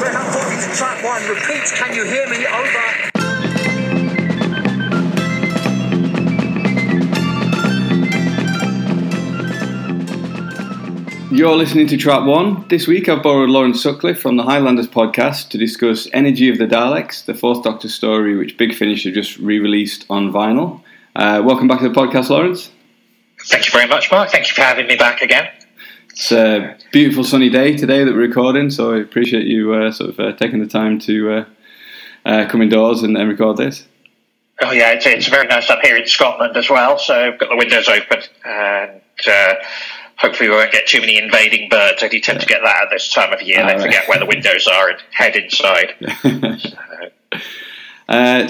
We're now talking to Trap One. Repeat, can you hear me? Over. You're listening to Trap One. This week I've borrowed Lawrence Sutcliffe from the Highlanders podcast to discuss Energy of the Daleks, the Fourth Doctor story which Big Finish have just re-released on vinyl. Welcome back to the podcast, Lawrence. Thank you very much, Mark. Thank you for having me back again. It's a beautiful sunny day today that we're recording, so I appreciate you taking the time to come indoors and record this. Oh yeah, it's very nice up here in Scotland as well, so I've got the windows open and... hopefully we won't get too many invading birds. I do tend to get that at this time of year. They forget where the windows are and head inside.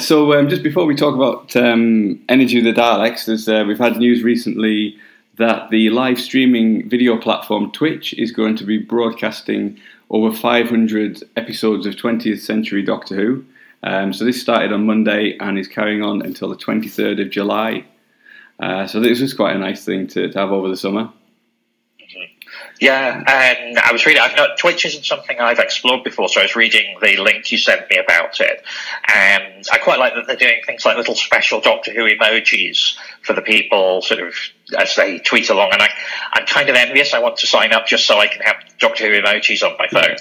So just before we talk about Energy of the Daleks, we've had news recently that the live streaming video platform Twitch is going to be broadcasting over 500 episodes of 20th century Doctor Who. So this started on Monday and is carrying on until the 23rd of July. So this was quite a nice thing to have over the summer. Yeah, and I was reading, Twitch isn't something I've explored before, so I was reading the link you sent me about it, and I quite like that they're doing things like little special Doctor Who emojis for the people, sort of, as they tweet along, and I'm kind of envious. I want to sign up just so I can have Doctor Who emojis on my phone.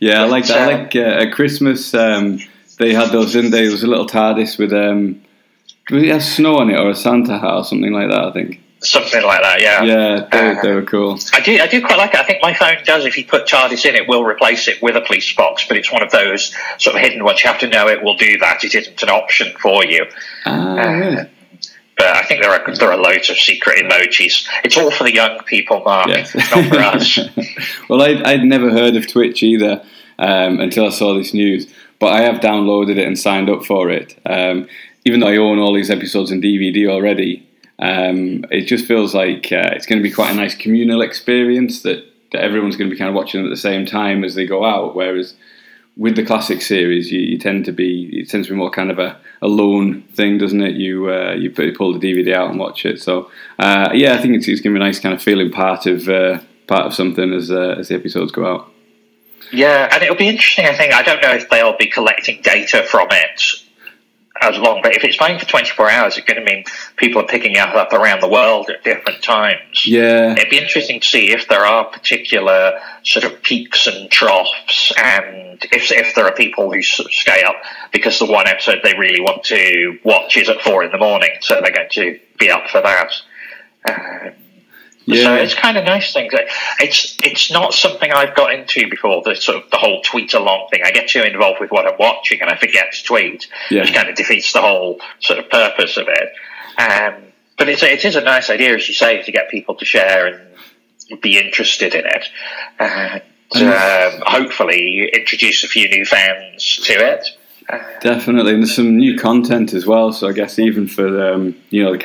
Yeah, I like that. I like at Christmas, they had those, didn't they? It was a little TARDIS with, did it have snow on it, or a Santa hat, or something like that, I think. Something like that, yeah. Yeah, they were cool. I do quite like it. I think my phone does, if you put TARDIS in, it will replace it with a police box, but it's one of those sort of hidden ones. You have to know it will do that. It isn't an option for you. But I think there are loads of secret emojis. It's all for the young people, Mark, yes. Not for us. Well, I'd never heard of Twitch either until I saw this news, but I have downloaded it and signed up for it. Even though I own all these episodes in DVD already, it just feels like it's going to be quite a nice communal experience that everyone's going to be kind of watching at the same time as they go out, whereas with the classic series it tends to be more kind of a lone thing, doesn't it? You pull the DVD out and watch it, so I think it's going to be a nice kind of feeling part of something as the episodes go out. Yeah, and it'll be interesting. I think, I don't know if they'll be collecting data from it as long, but if it's playing for 24 hours, it's going to mean people are picking it up around the world at different times. Yeah, it'd be interesting to see if there are particular sort of peaks and troughs, and if there are people who sort of stay up because the one episode they really want to watch is at 4 a.m, so they're going to be up for that. Yeah. So it's kind of nice thing. It's not something I've got into before, the sort of the whole tweet along thing. I get too involved with what I'm watching and I forget to tweet, which kind of defeats the whole sort of purpose of it. But it is a nice idea, as you say, to get people to share and be interested in it. And hopefully introduce a few new fans to it. Definitely, and there's some new content as well. So I guess even for the older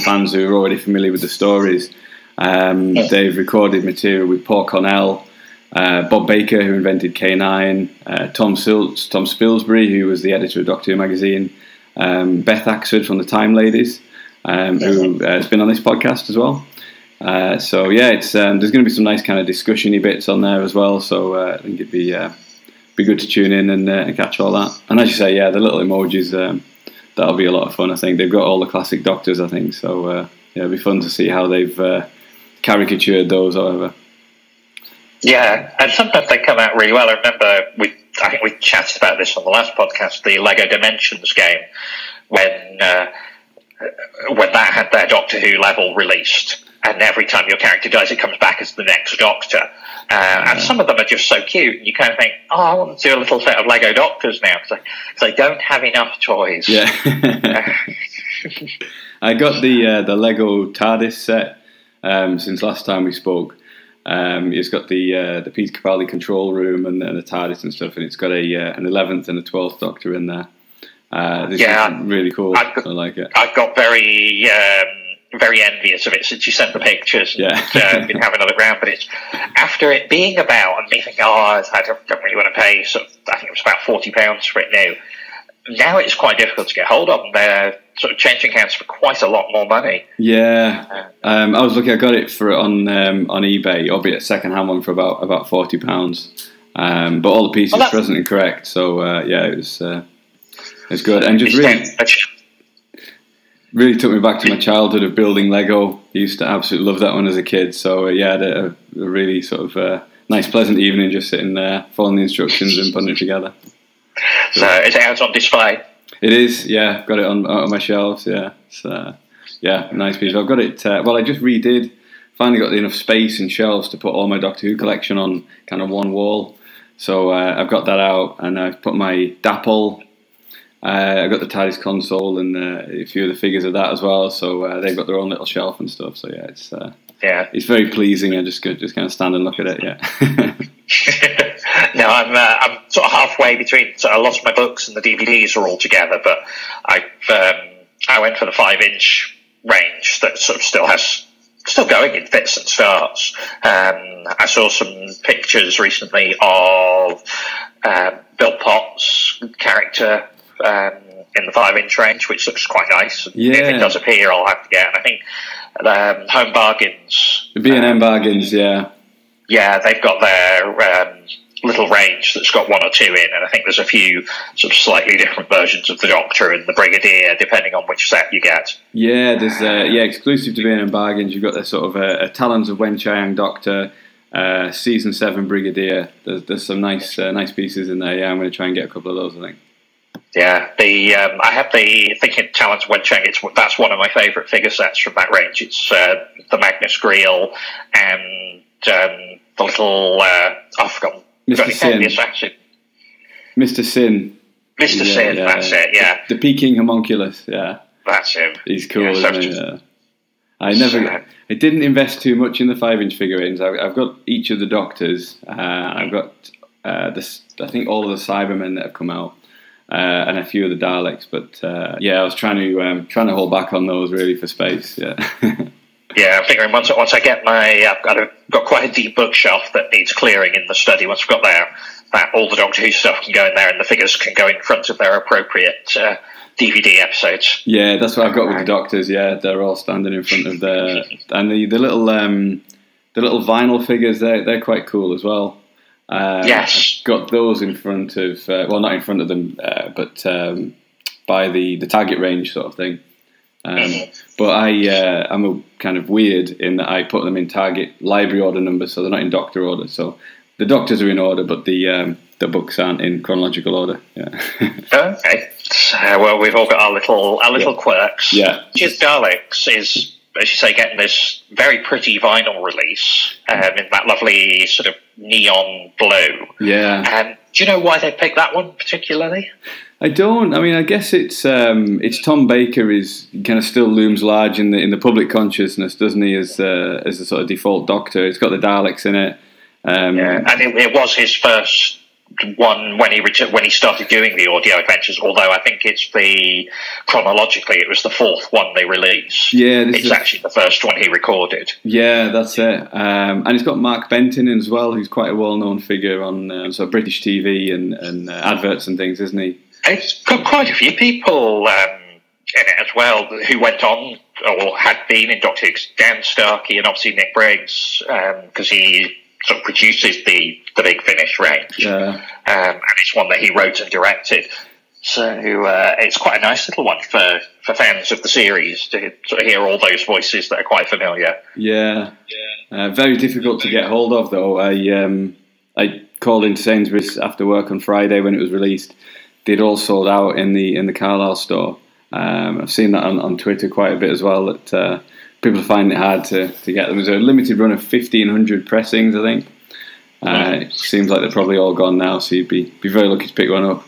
fans who are already familiar with the stories. They've recorded material with Paul Cornell, Bob Baker, who invented K9, Tom Spilsbury, who was the editor of Doctor Who magazine, Beth Axford from the Time Ladies, who has been on this podcast as well. So there's going to be some nice kind of discussion-y bits on there as well, so I think it'd be good to tune in and catch all that. And as you say, yeah, the little emojis, that'll be a lot of fun, I think. They've got all the classic Doctors, I think, so it'll be fun to see how they've... caricatured those, however. Yeah, and sometimes they come out really well. I remember I think we chatted about this on the last podcast, the Lego Dimensions game, when that had their Doctor Who level released, and every time your character dies, it comes back as the next Doctor. And some of them are just so cute, and you kind of think, oh, I want to do a little set of Lego Doctors now, because I don't have enough toys. Yeah. I got the Lego TARDIS set. Since last time we spoke, it's got the Peter Capaldi control room and the TARDIS and stuff, and it's got an 11th and a 12th Doctor in there. This is really cool. I like it. I've got very very envious of it since you sent the pictures. And been having a look around, but it's after it being about and me thinking, I don't really want to pay. So I think it was about £40 for it now. Now it's quite difficult to get hold of, and they're sort of changing hands for quite a lot more money. Yeah, I was lucky. I got it on eBay, albeit a second-hand one, for about £40. But all the pieces present and correct. So yeah, it was good, and just really took me back to my childhood of building Lego. I used to absolutely love that one as a kid. So yeah, I had a really sort of nice, pleasant evening just sitting there, following the instructions and putting it together. So is it out on display? It is, yeah. Got it on my shelves, yeah. It's, yeah, nice piece. I've got it, well, I just redid, finally got enough space and shelves to put all my Doctor Who collection on kind of one wall. So I've got that out, and I've put my Dapple, I've got the TARDIS console and a few of the figures of that as well, so they've got their own little shelf and stuff, so yeah, it's very pleasing. I just could just kind of stand and look at it, yeah. No, I'm sort of halfway between, so I lost my books and the DVDs are all together, but I went for the 5-inch range that sort of still going in fits and starts. I saw some pictures recently of Bill Potts' character in the 5-inch range, which looks quite nice. Yeah. If it does appear, I'll have to get it. I think Home Bargains. The B&M Bargains, yeah. Yeah, they've got their little range that's got one or two in, and I think there's a few sort of slightly different versions of the Doctor and the Brigadier, depending on which set you get. Yeah, there's exclusive to B&M Bargains, you've got the sort of a Talons of Weng-Chiang Doctor, Season 7 Brigadier. There's some nice pieces in there. Yeah, I'm going to try and get a couple of those, I think. Yeah, I have the thinking Talons of Weng-Chiang. That's one of my favourite figure sets from that range. It's the Magnus Greel and the little I've forgotten. Mr Sin. Mr Sin. Mr Sin. Yeah, that's it. Yeah. The Peking homunculus. Yeah. That's him. He's cool. Yeah, isn't he? Yeah. I didn't invest too much in the 5-inch figurines. I've got each of the Doctors. I've got I think all of the Cybermen that have come out. And a few of the Daleks, but I was trying to hold back on those really for space. Yeah, yeah. I'm figuring once I get I've got quite a deep bookshelf that needs clearing in the study. Once I've got that all the Doctor Who stuff can go in there, and the figures can go in front of their appropriate DVD episodes. Yeah, that's what I've got with the Doctors. Yeah, they're all standing in front of the little vinyl figures. They're quite cool as well. Yes, I've got those in front of not in front of them, but by the target range sort of thing. But I'm a kind of weird in that I put them in target library order numbers, so they're not in Doctor order. So the Doctors are in order, but the books aren't in chronological order. Yeah. Okay. Well, we've all got our little quirks. Yeah. Just Daleks is, as you say, getting this very pretty vinyl release in that lovely sort of neon blue. Yeah. And do you know why they picked that one particularly? I don't. I mean, I guess it's Tom Baker is kind of still looms large in the public consciousness, doesn't he? As the sort of default Doctor, it's got the Daleks in it. And it was his first one when he started doing the audio adventures, although I think chronologically it was the fourth one they released. Yeah, it's actually the first one he recorded. Yeah, that's it. And it's got Mark Benton in as well, who's quite a well-known figure on sort of British TV and adverts and things, isn't he? It's got quite a few people in it as well who went on or had been in Doctor Who. Dan Starkey and obviously Nick Briggs, because he sort of produces the Big Finish range. Yeah. And it's one that he wrote and directed. So it's quite a nice little one for fans of the series to sort of hear all those voices that are quite familiar. Yeah. Very difficult to get hold of, though. I called into Sainsbury's after work on Friday when it was released. They'd all sold out in the Carlisle store. I've seen that on Twitter quite a bit as well, that people find it hard to get them. There's a limited run of 1,500 pressings, I think. It seems like they're probably all gone now, so you'd be very lucky to pick one up.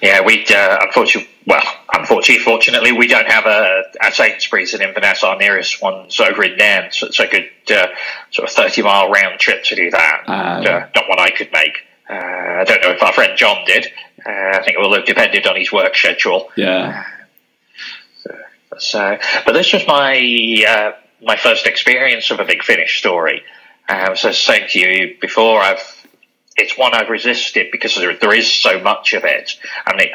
Yeah, we'd fortunately, we don't have a Sainsbury's in Inverness. Our nearest one's over in Nairn, so it's a good sort of 30-mile round trip to do that. Not one I could make. I don't know if our friend John did. I think it will have depended on his work schedule. Yeah. So, but this was my first experience of a Big Finish story. So I was saying to you before, it's one I've resisted because there is so much of it. I mean,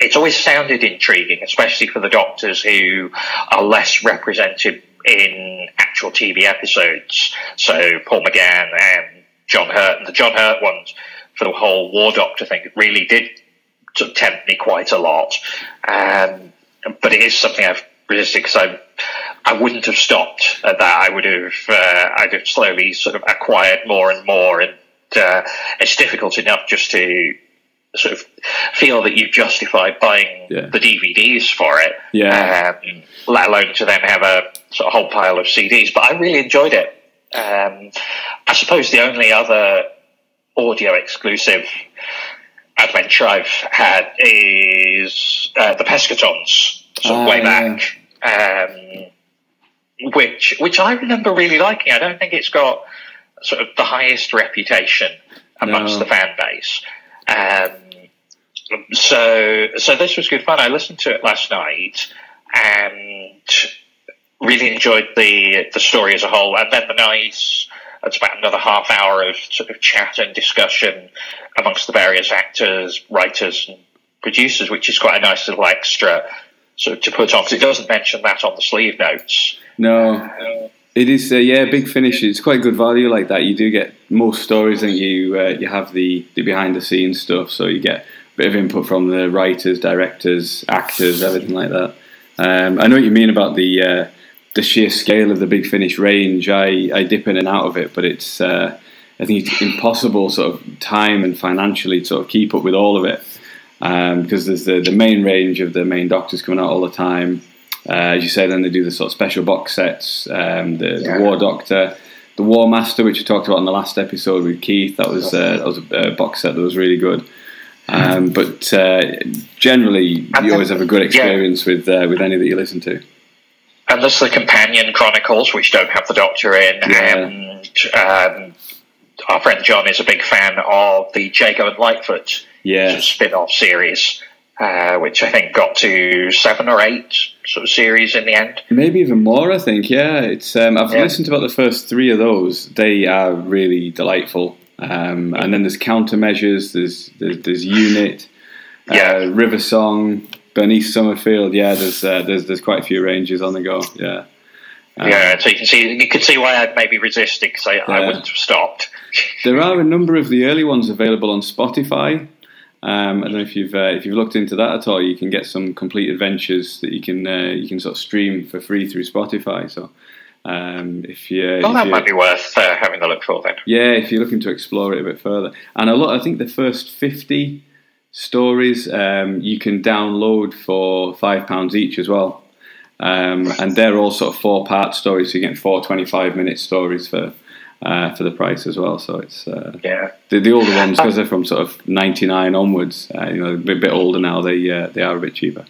it's always sounded intriguing, especially for the Doctors who are less represented in actual TV episodes. So Paul McGann and John Hurt, and the John Hurt ones, for the whole War Doctor thing really did tempt me quite a lot. But it is something I've resisted, because I wouldn't have stopped at that. I would have I'd have slowly sort of acquired more and more, and it's difficult enough just to sort of feel that you justify buying the DVDs for it, let alone to then have a sort of whole pile of CDs. But I really enjoyed it. I suppose the only other audio exclusive adventure I've had is the Pescatons, sort of way back, which I remember really liking. I don't think it's got sort of the highest reputation amongst the fan base. So this was good fun. I listened to it last night and really enjoyed the story as a whole. And then it's about another half hour of sort of chat and discussion amongst the various actors, writers, and producers, which is quite a nice little extra sort of to put on, because it doesn't mention that on the sleeve notes. No. It is, Big Finish. It's quite good value like that. You do get most stories, and you have the behind-the-scenes stuff, so you get a bit of input from the writers, directors, actors, everything like that. I know what you mean about the sheer scale of the Big Finish range. I dip in and out of it, but it's I think it's impossible sort of time and financially to sort of keep up with all of it, because there's the main range of the main Doctors coming out all the time. As you say, then they do the sort of special box sets, the War Doctor, the War Master, which we talked about in the last episode with Keith. That was a box set that was really good. But generally, you always have a good experience with any that you listen to. And there's the Companion Chronicles, which don't have the Doctor in. Yeah. And our friend John is a big fan of the Jago and Lightfoot spin-off series, which I think got to 7 or 8 sort of series in the end. Maybe even more, I think, It's I've listened to about the first 3 of those. They are really delightful. And then there's Countermeasures, there's Unit, River Song, Bernice Summerfield. There's quite a few ranges on the go, so you can see why I'd maybe resisted, because I wouldn't have stopped. There are a number of the early ones available on Spotify. I don't know if you've looked into that at all. You can get some complete adventures that you can sort of stream for free through Spotify. So that might be worth having a look for then. Yeah, if you're looking to explore it a bit further, and I think the first 50 stories you can download for £5 each as well, and they're all sort of 4-part stories. So you get 4 25-minute stories for the price as well, so it's the older ones, because they're from sort of 99 onwards. They're a bit older now. They are a bit cheaper.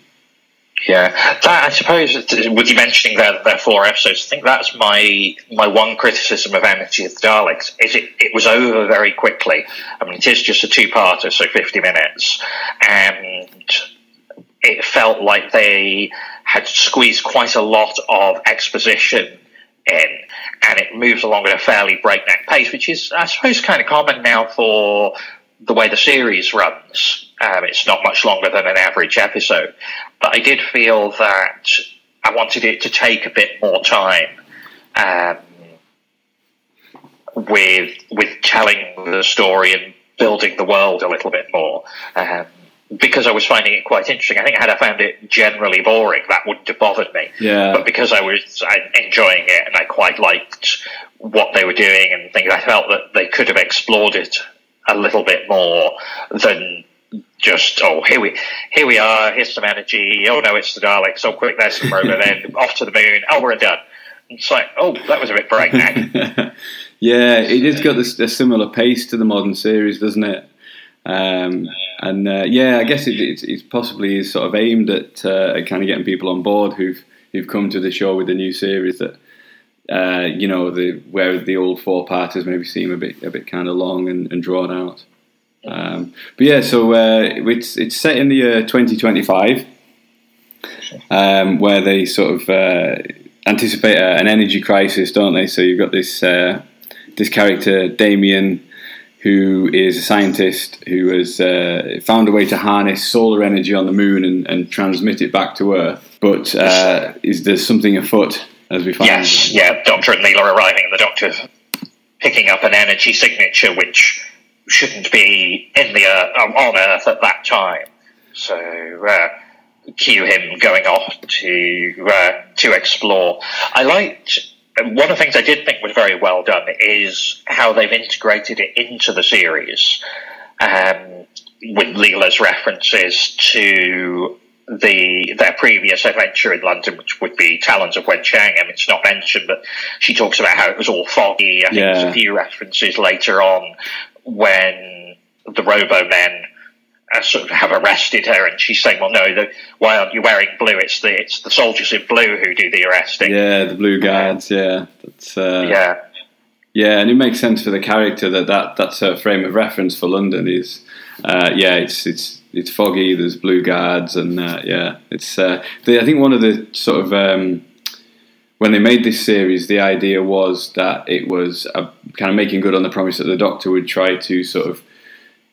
Yeah, that, I suppose, with you mentioning their 4 episodes, I think that's my one criticism of Energy of the Daleks is it was over very quickly. I mean, it is just a 2-parter, so 50 minutes, and it felt like they had squeezed quite a lot of exposition in, and it moves along at a fairly breakneck pace, which is, I suppose, kind of common now for the way the series runs. It's not much longer than an average episode, but I did feel that I wanted it to take a bit more time with telling the story and building the world a little bit more, because I was finding it quite interesting. I think had I found it generally boring, that wouldn't have bothered me. Yeah. But because I'm enjoying it, and I quite liked what they were doing and things, I felt that they could have explored it a little bit more than just, here we are, here's some energy, it's the Daleks, quick, there's some Robo-Men, off to the moon, we're done. It's like, that was a bit breakneck. Yeah, it has got a similar pace to the modern series, doesn't it? I guess it possibly is sort of aimed at kind of getting people on board who've come to the show with the new series, that where the old 4-parters maybe seem a bit kind of long and drawn out. It's set in the year 2025, where they sort of anticipate an energy crisis, don't they? So you've got this character Damien, who is a scientist who has found a way to harness solar energy on the moon and transmit it back to Earth. But there's something afoot, as we find. Yes, Doctor and Leela arriving, and the Doctor picking up an energy signature, which shouldn't be in the on Earth at that time. So cue him going off to explore. I liked. One of the things I did think was very well done is how they've integrated it into the series, with Leela's references to their previous adventure in London, which would be Talons of Weng-Chiang. I mean, it's not mentioned, but she talks about how it was all foggy. I think there's a few references later on when the Robo-Men sort of have arrested her, and she's saying, well, no, why aren't you wearing blue? It's the soldiers in blue who do the arresting. Yeah, the blue guards, yeah. That's, yeah, and it makes sense for the character that's her frame of reference for London is, it's foggy, there's blue guards, and I think one of the sort of, when they made this series, the idea was that it was kind of making good on the promise that the Doctor would try to sort of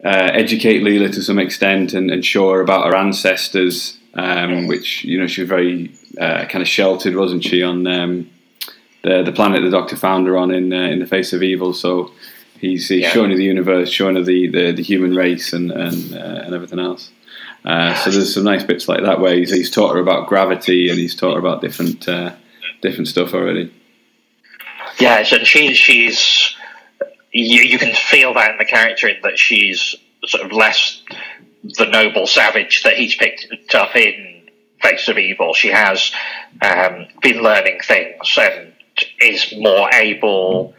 educate Leela to some extent and show her about her ancestors, which, you know, she was very kind of sheltered, wasn't she, on the planet the Doctor found her on in the face of evil, so... He's showing her the universe, showing her the human race and everything else. So there's some nice bits like that where he's taught her about gravity and he's taught her about different stuff already. Yeah, and so she's you can feel that in the character in that she's sort of less the noble savage that he's picked up in Face of Evil. She has been learning things and is more able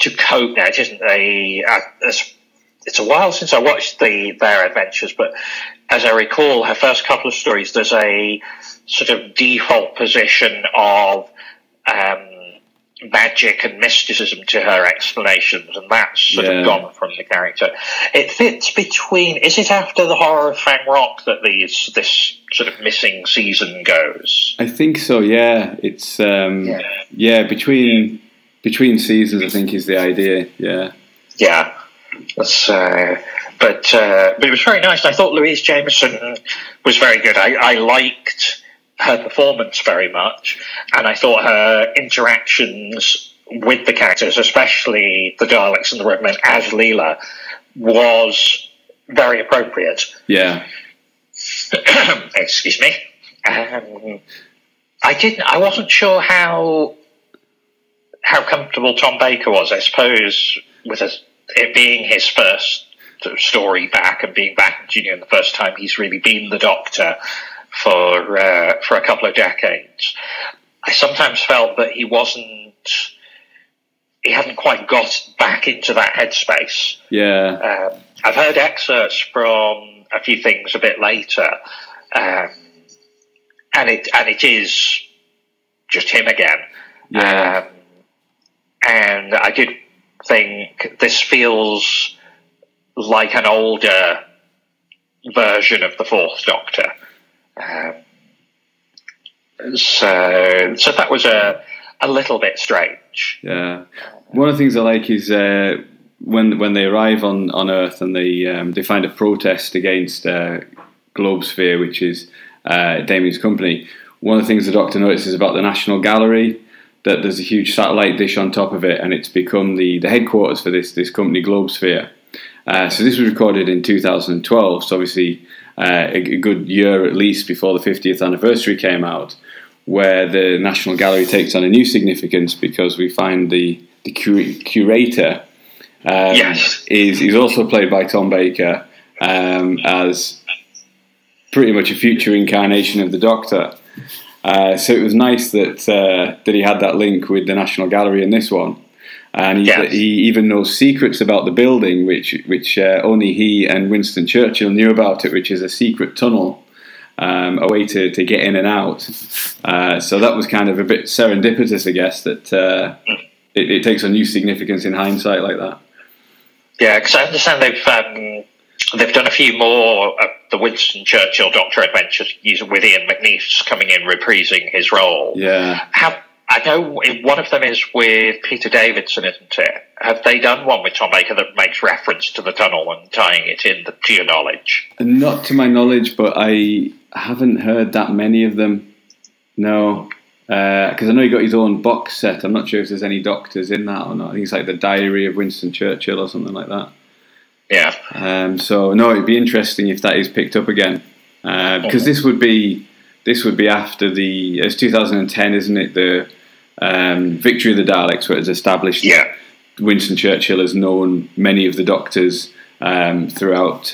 to cope now. It isn't it's a while since I watched their adventures, but as I recall, her first couple of stories, there's a sort of default position of magic and mysticism to her explanations, and that's sort of gone from the character. It fits between... Is it after the Horror of Fang Rock that this sort of missing season goes? I think so, yeah. It's, between seasons, I think, is the idea. Yeah. But it was very nice. I thought Louise Jameson was very good. I liked her performance very much, and I thought her interactions with the characters, especially the Daleks and the Robo-Men as Leela, was very appropriate. Yeah. Excuse me. I wasn't sure how comfortable Tom Baker was, I suppose, with it being his first sort of story back and being back in junior and the first time he's really been the Doctor for a couple of decades. I sometimes felt that he hadn't quite got back into that headspace. Yeah. I've heard excerpts from a few things a bit later, and it is just him again. Yeah. And I did think this feels like an older version of the Fourth Doctor. So that was a little bit strange. Yeah. One of the things I like is when they arrive on Earth and they find a protest against Globesphere, which is Damien's company, one of the things the Doctor notices about the National Gallery... that there's a huge satellite dish on top of it, and it's become the headquarters for this company, Globesphere. So this was recorded in 2012, so obviously a good year at least before the 50th anniversary came out, where the National Gallery takes on a new significance because we find the curator is also played by Tom Baker as pretty much a future incarnation of the Doctor. So it was nice that he had that link with the National Gallery in this one, and he even knows secrets about the building, which only he and Winston Churchill knew about it, which is a secret tunnel, a way to get in and out. So that was kind of a bit serendipitous, I guess, that it takes on new significance in hindsight like that. Yeah, because I understand they've done a few more of the Winston Churchill Doctor adventures with Ian McNeice coming in, reprising his role. Yeah. I know one of them is with Peter Davidson, isn't it? Have they done one with Tom Baker that makes reference to the tunnel and tying it in, to your knowledge? Not to my knowledge, but I haven't heard that many of them. No. Because I know he got his own box set. I'm not sure if there's any Doctors in that or not. I think it's like the Diary of Winston Churchill or something like that. Yeah. So no, it'd be interesting if that is picked up again, because this would be after the, it's 2010, isn't it? The Victory of the Daleks, where it's established. Yeah. Winston Churchill has known many of the Doctors throughout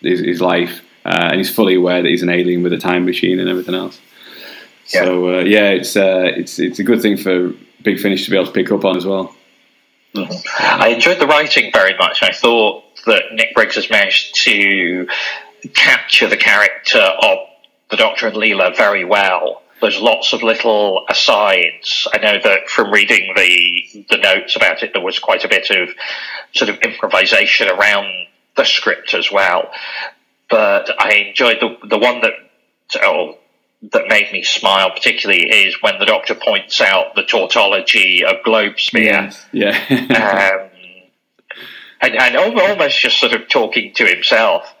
his life, and he's fully aware that he's an alien with a time machine and everything else. Yeah. So it's a good thing for Big Finish to be able to pick up on as well. Mm-hmm. I enjoyed the writing very much. I thought that Nick Briggs has managed to capture the character of the Doctor and Leela very well. There's lots of little asides. I know that from reading the notes about it, there was quite a bit of sort of improvisation around the script as well. But I enjoyed the one that made me smile particularly is when the Doctor points out the tautology of Globesphere. Yeah. and almost just sort of talking to himself.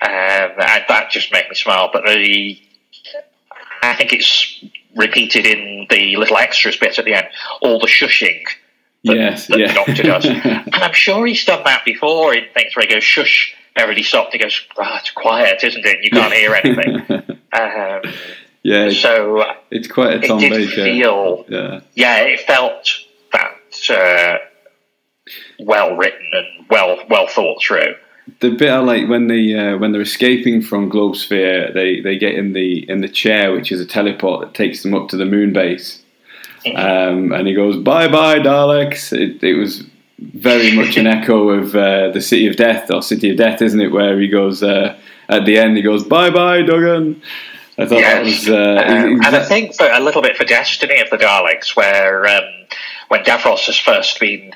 And that just made me smile. But I think it's repeated in the little extras bit at the end, all the shushing that the Doctor does. And I'm sure he's done that before in things where he goes, shush, everybody stopped, and he goes, it's quiet, isn't it? You can't hear anything. So it's quite a Tom Baker. It felt that well written and well thought through. The bit I like when they're escaping from Globesphere, they get in the chair, which is a teleport that takes them up to the moon base, and he goes, "Bye bye, Daleks." It was very much an echo of the City of Death, isn't it? Where he goes at the end, he goes, "Bye bye, Duggan." I thought that was, and I think a little bit for Destiny of the Daleks, where when Davros has first been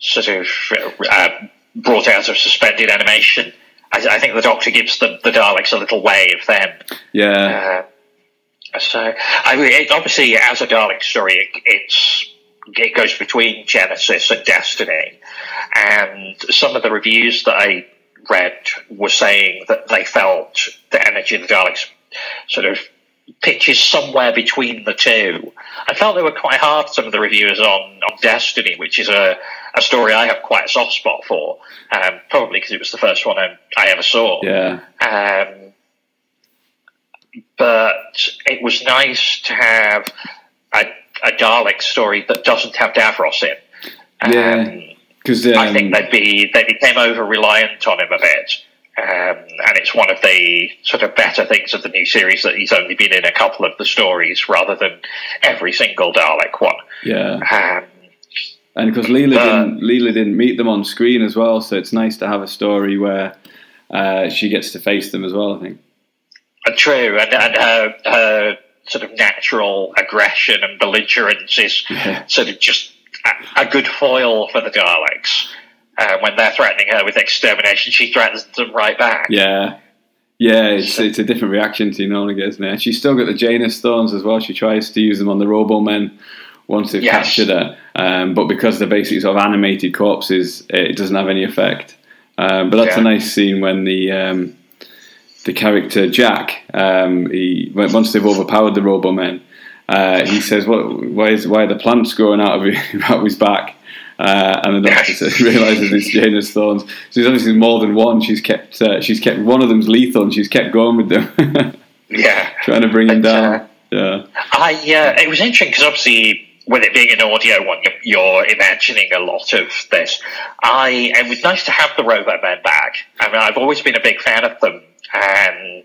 sort of brought out of suspended animation, I think the Doctor gives the Daleks a little wave then. Yeah. Obviously, as a Dalek story, it goes between Genesis and Destiny, and some of the reviews that I read were saying that they felt the energy of the Daleks sort of pitches somewhere between the two. I felt they were quite hard, some of the reviewers, on Destiny, which is a story I have quite a soft spot for, probably because it was the first one I ever saw. Yeah. But it was nice to have a Dalek story that doesn't have Davros in. Because I think they became over-reliant on him a bit. And it's one of the sort of better things of the new series that he's only been in a couple of the stories rather than every single Dalek one. Yeah. And because Leela didn't meet them on screen as well, so it's nice to have a story where she gets to face them as well, I think. True, and her sort of natural aggression and belligerence is sort of just a good foil for the Daleks. When they're threatening her with extermination, she threatens them right back. Yeah, it's a different reaction to you normally, isn't it? She's still got the Janus thorns as well. She tries to use them on the Robo-Men once they've captured her. But because they're basically sort of animated corpses, it doesn't have any effect. But that's a nice scene when the character Jack, once they've overpowered the Robo-Men, he says, why are the plants growing out of his back? And the Doctor realises it's Janus thorns. So there's obviously more than one. She's kept one of them's lethal, and she's kept going with them. Trying to bring him down. It was interesting because obviously, with it being an audio one, you're imagining a lot of this. It was nice to have the Robo-Men back. I mean, I've always been a big fan of them and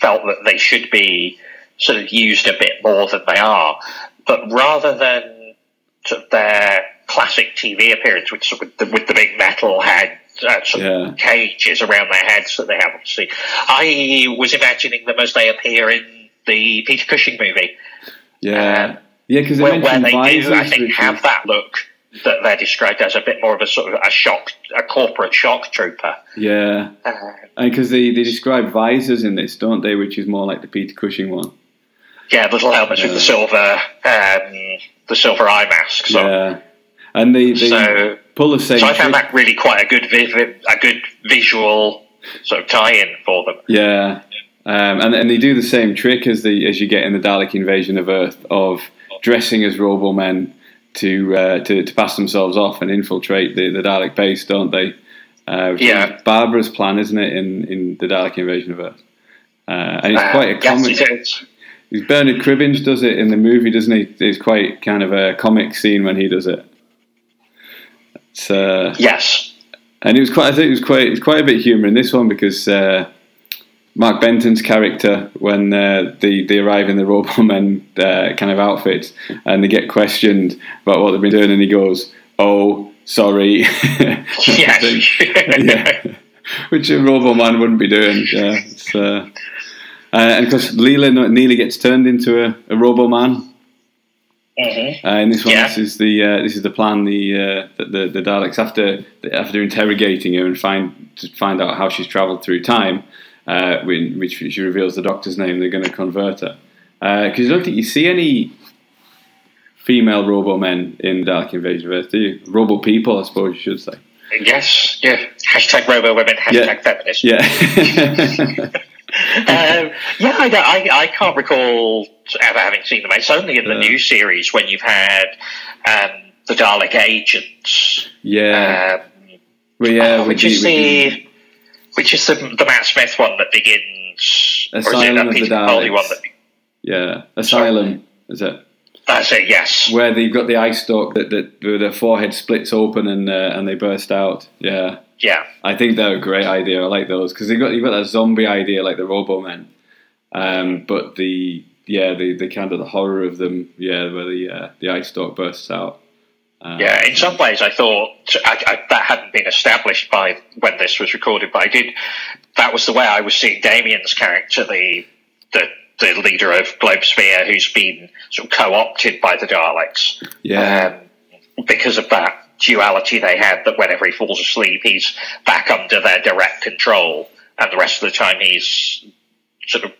felt that they should be sort of used a bit more than they are. But rather than sort of their classic TV appearance, which with the big metal head cages around their heads that they have, obviously. I was imagining them as they appear in the Peter Cushing movie. Because where they do, I think, have that look that they're described as a bit more of a sort of a corporate shock trooper. Yeah, because they describe visors in this, don't they? Which is more like the Peter Cushing one. Yeah, little helmets with the silver eye masks on. Yeah. And they pull the same. So I found that really quite a good visual sort of tie-in for them. Yeah, and they do the same trick as you get in the Dalek Invasion of Earth of dressing as Robo-Men to pass themselves off and infiltrate the Dalek base, don't they? Which is Barbara's plan, isn't it, in the Dalek Invasion of Earth? And it's quite a comic. Yes, Bernard Cribbins does it in the movie, doesn't he? It's quite kind of a comic scene when he does it. Yes. And it was quite. I think it was quite a bit of humour in this one because Mark Benton's character, when they arrive in the Robo-Men kind of outfits and they get questioned about what they've been doing, and he goes, "Oh, sorry." Yeah. Which a Robo-Man wouldn't be doing. Yeah. And of course, Leela nearly gets turned into a Robo-Man. Mm-hmm. And this one, this is the plan. The Daleks after interrogating her and find out how she's travelled through time, which she reveals the Doctor's name. They're going to convert her because I don't think you see any female Robo-Men in Dalek Invasion of Earth, do you? Robo people, I suppose you should say. Yes, yeah. Hashtag Robo-Women. Hashtag feminist. Yeah. I can't recall ever having seen them. It's only in the new series when you've had the Dalek agents. Yeah. Which is the Matt Smith one that begins. Asylum of the Daleks. Asylum, is it? That's it. Yes. Where they've got the eye stalk that their forehead splits open and they burst out. Yeah. Yeah, I think they're a great idea. I like those because you've got that zombie idea like the Robo-Men, but the kind of the horror of them, where the eye stalk bursts out. In some ways, I thought that hadn't been established by when this was recorded, but I did. That was the way I was seeing Damien's character, the leader of Globesphere, who's been sort of co-opted by the Daleks. Yeah, because of that duality they had, that whenever he falls asleep he's back under their direct control and the rest of the time he's sort of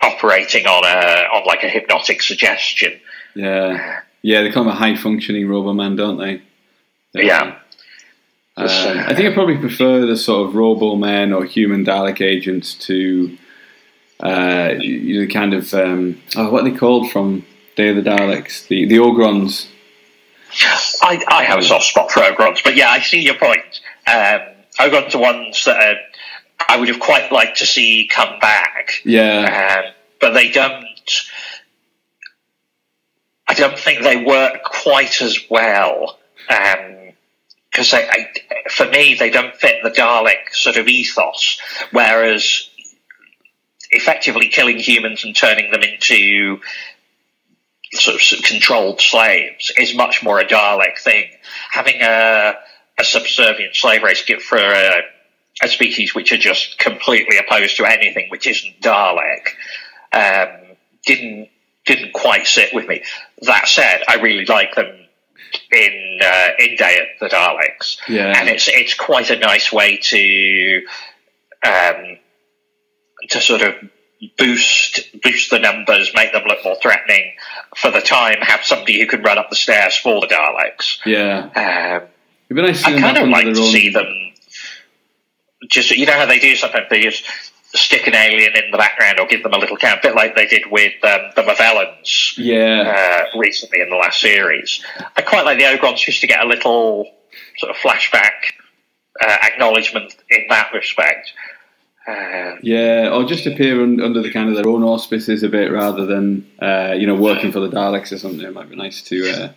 operating on like a hypnotic suggestion. They call him a high functioning Robo-Man, don't they? I think I probably prefer the sort of Robo-Men or human Dalek agents to what are they called from Day of the Daleks, the Ogrons. I have a soft spot for Ogrons, but I see your point. Ogrons are ones that I would have quite liked to see come back. Yeah. But they don't... I don't think they work quite as well. Because for me, they don't fit the Dalek sort of ethos. Whereas effectively killing humans and turning them into... sort of controlled slaves is much more a Dalek thing. Having a subservient slave race for a species which are just completely opposed to anything which isn't Dalek didn't quite sit with me. That said, I really like them in Day of the Daleks, and it's quite a nice way to sort of boost the numbers, make them look more threatening. For the time, have somebody who could run up the stairs for the Daleks. Yeah. I kind of like to see them just, you know how they do sometimes, they just stick an alien in the background or give them a little count, a bit like they did with the Mavellans recently in the last series. I quite like the Ogrons just to get a little sort of flashback acknowledgement in that respect. Or just appear under the kind of their own auspices a bit, rather than working for the Daleks or something. It might be nice to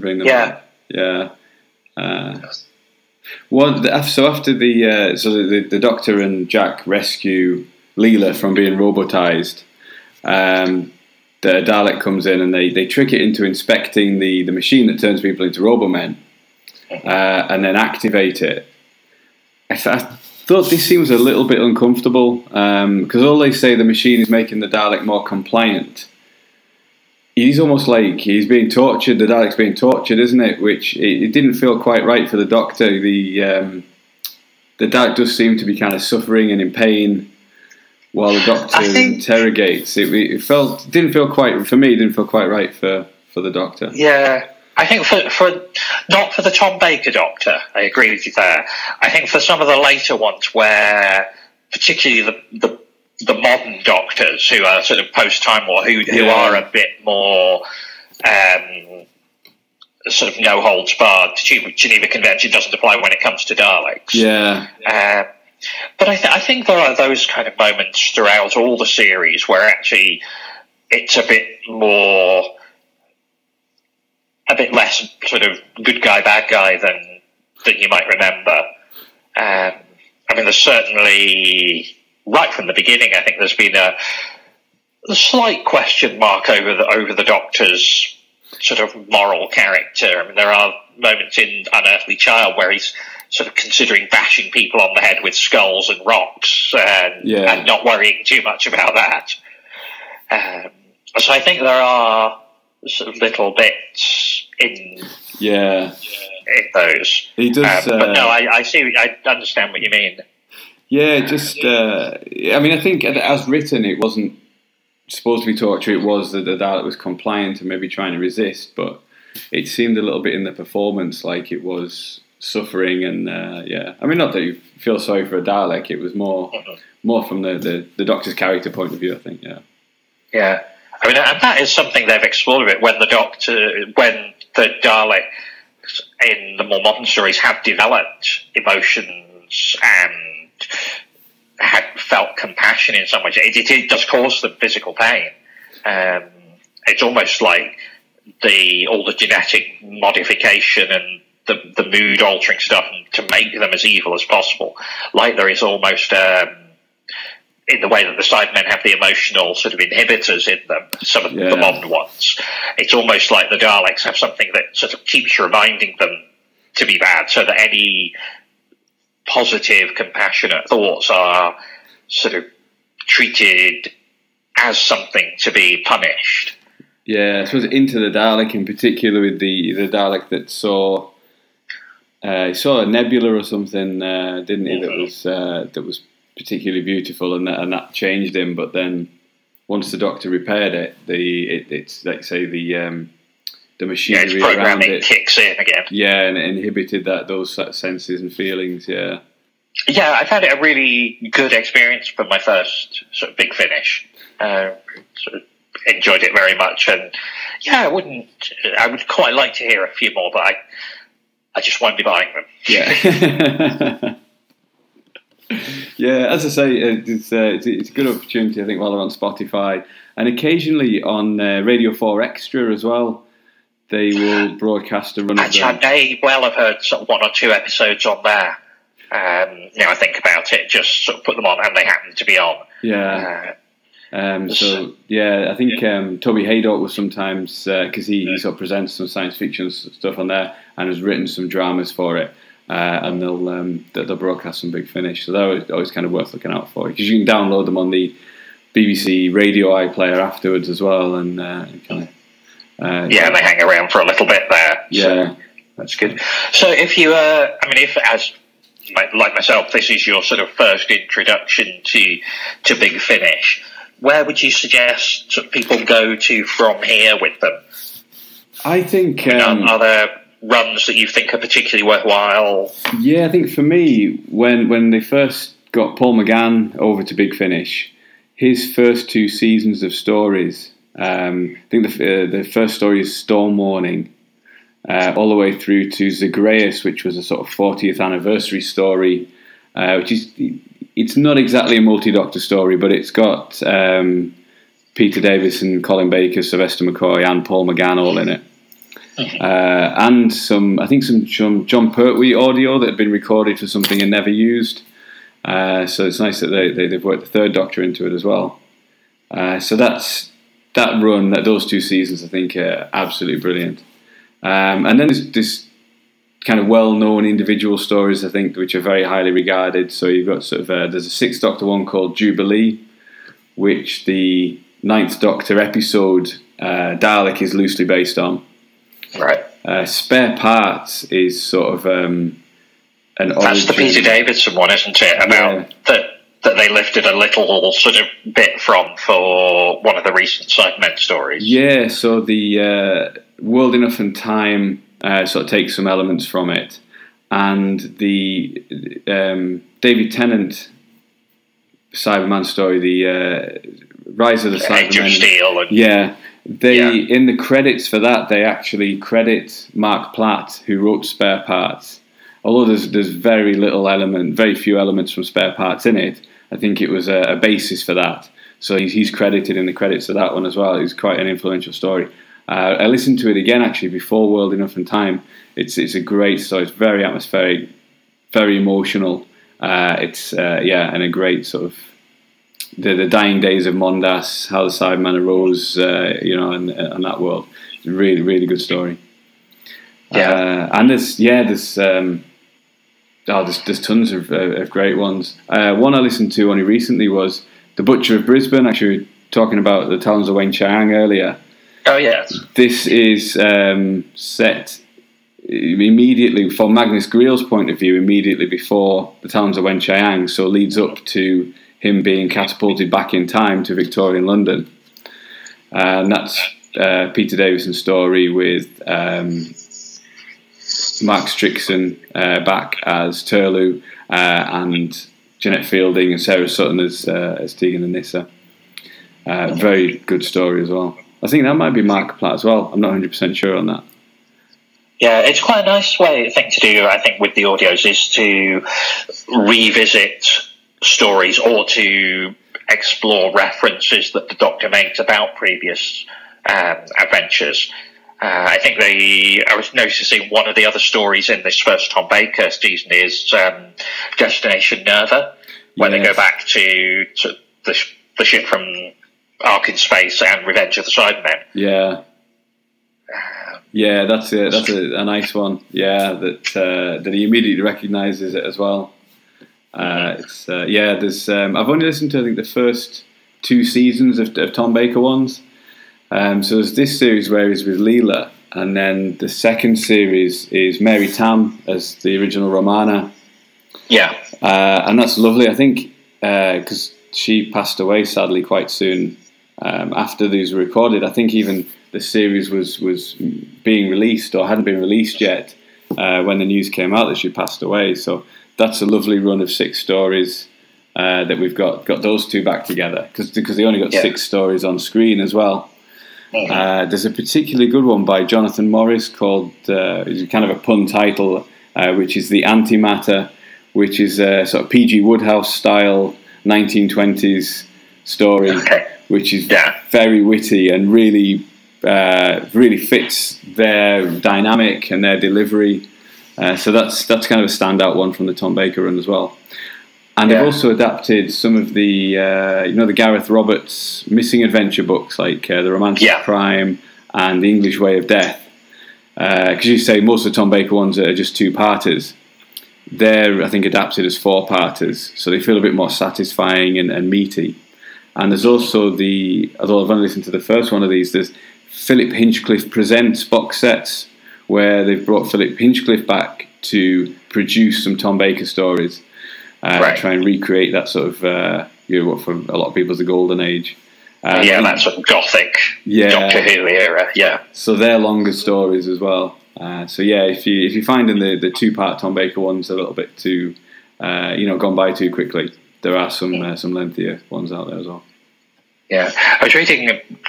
bring them up. So after the Doctor and Jack rescue Leela from being robotized, the Dalek comes in and they trick it into inspecting the machine that turns people into Robo-Men, and then activate it. I thought this seems a little bit uncomfortable because all they say the machine is making the Dalek more compliant. He's almost like he's being tortured. The Dalek's being tortured, isn't it? Which it didn't feel quite right for the Doctor. The Dalek does seem to be kind of suffering and in pain while the Doctor interrogates. It didn't feel quite right for the Doctor. Yeah. I think not for the Tom Baker Doctor, I agree with you there. I think for some of the later ones where, particularly the modern Doctors who are sort of post-Time War, who are a bit more sort of no holds barred. The Geneva Convention doesn't apply when it comes to Daleks. Yeah. But I think there are those kind of moments throughout all the series where actually it's a bit more, a bit less sort of good guy, bad guy than you might remember. I mean, there's certainly, right from the beginning, I think there's been a slight question mark over the Doctor's sort of moral character. I mean, there are moments in Unearthly Child where he's sort of considering bashing people on the head with skulls and rocks and not worrying too much about that. So I think there are sort of little bits in those. He does, but no, I see. I understand what you mean. Yeah, just I mean, I think as written, it wasn't supposed to be torture. It was that the Dalek was compliant and maybe trying to resist, but it seemed a little bit in the performance like it was suffering and I mean, not that you feel sorry for a Dalek. It was more from the Doctor's character point of view, I think. Yeah. Yeah, I mean, and that is something they've explored a bit when the Dalek in the more modern stories have developed emotions and had felt compassion in some ways. It does cause them physical pain. It's almost like all the genetic modification and the mood altering stuff to make them as evil as possible. Like there is almost in the way that the Cybermen have the emotional sort of inhibitors in them, some of the modern ones, it's almost like the Daleks have something that sort of keeps reminding them to be bad, so that any positive, compassionate thoughts are sort of treated as something to be punished. Yeah, I suppose into the Dalek, in particular with the Dalek that saw a nebula or something, didn't he? That was particularly beautiful, and that changed him. But then, once the Doctor repaired it, it's like say the machinery around it kicks in again. Yeah, and it inhibited those senses and feelings. Yeah, yeah, I've had a really good experience for my first sort of Big Finish. Sort of enjoyed it very much, and yeah, I would quite like to hear a few more, but I just won't be buying them. Yeah. Yeah, as I say, it's a good opportunity, I think, while they're on Spotify. And occasionally on Radio 4 Extra as well, they will broadcast a run of them. I may well have heard sort of one or two episodes on there. Now I think about it, just sort of put them on, and they happen to be on. Yeah. I think Toby Haydock was sometimes, because he sort of presents some science fiction stuff on there and has written some dramas for it. And they'll broadcast some Big Finish, so they're always kind of worth looking out for, because you can download them on the BBC Radio iPlayer afterwards as well, and kind of they hang around for a little bit there. Yeah, so that's good. So if you, I mean, if as like myself, this is your sort of first introduction to Big Finish, where would you suggest people go to from here with them? I think are there runs that you think are particularly worthwhile? Yeah, I think for me, when they first got Paul McGann over to Big Finish, his first two seasons of stories, I think the first story is Storm Warning, all the way through to Zagreus, which was a sort of 40th anniversary story, which is, it's not exactly a multi-Doctor story, but it's got Peter Davidson, Colin Baker, Sylvester McCoy and Paul McGann all in it. And some John Pertwee audio that had been recorded for something and never used. So it's nice that they've worked the third Doctor into it as well. So that's that run, those two seasons, I think, are absolutely brilliant. And then there's this kind of well-known individual stories, I think, which are very highly regarded. So you've got sort of, there's a sixth Doctor one called Jubilee, which the ninth Doctor episode Dalek is loosely based on. Right. Spare Parts is sort of an origin. That's the Peter Davidson one, isn't it? About that they lifted a little sort of bit from for one of the recent Cybermen stories. Yeah, so the World Enough and Time sort of takes some elements from it. And the David Tennant Cyberman story, the Rise of the Cybermen. Age of Steel. And yeah. In the credits for that, they actually credit Mark Platt, who wrote Spare Parts. Although there's very few elements from Spare Parts in it, I think it was a basis for that. So he's credited in the credits of that one as well. It's quite an influential story. I listened to it again, actually, before World Enough and Time. It's a great story. It's very atmospheric, very emotional. And a great sort of the dying days of Mondas, how the Cyberman arose, and that world. It's a really, really good story. Yeah, there's tons of great ones. One I listened to only recently was The Butcher of Brisbane. Actually, we were talking about the Talons of Weng-Chiang earlier. Oh yes. This is set immediately from Magnus Greel's point of view, immediately before the Talons of Weng-Chiang, so leads up to him being catapulted back in time to Victorian London, and that's Peter Davidson's story with Mark Strickson back as Turlu and Jeanette Fielding and Sarah Sutton as Tegan and Nyssa. Very good story as well. I think that might be Mark Platt as well. I'm not 100% sure on that. Yeah, it's quite a nice thing to do, I think, with the audios, is to revisit stories or to explore references that the Doctor makes about previous adventures. I think I was noticing one of the other stories in this first Tom Baker season is Destination Nerva, where they go back to the ship from Ark in Space and Revenge of the Cybermen. Yeah. Yeah, that's it. That's a nice one. Yeah, that he immediately recognises it as well. There's. I've only listened to, I think, the first two seasons of Tom Baker ones. So there's this series where he's with Leela, and then the second series is Mary Tam as the original Romana. Yeah. And that's lovely, I think, because she passed away, sadly, quite soon after these were recorded. I think even the series was being released or hadn't been released yet when the news came out that she passed away. So that's a lovely run of six stories that we've got those two back together, because they only got six stories on screen as well. There's a particularly good one by Jonathan Morris called, it's kind of a pun title, which is The Antimatter, which is a sort of P.G. Woodhouse style 1920s story, which is very witty and really, really fits their dynamic and their delivery. So that's kind of a standout one from the Tom Baker run as well. And they've also adapted some of the, the Gareth Roberts missing adventure books, like The Romance of Crime and The English Way of Death. Because you say most of the Tom Baker ones are just two-parters. They're, I think, adapted as four-parters, so they feel a bit more satisfying and meaty. And there's also although I've only listened to the first one of these, there's Philip Hinchcliffe Presents box sets, where they've brought Philip Hinchcliffe back to produce some Tom Baker stories. Try and recreate that sort of what for a lot of people is the golden age. That sort of gothic Doctor Who era. Yeah. So they're longer stories as well. If you find in the two-part Tom Baker ones a little bit too, gone by too quickly, there are some lengthier ones out there as well. Yeah, I was reading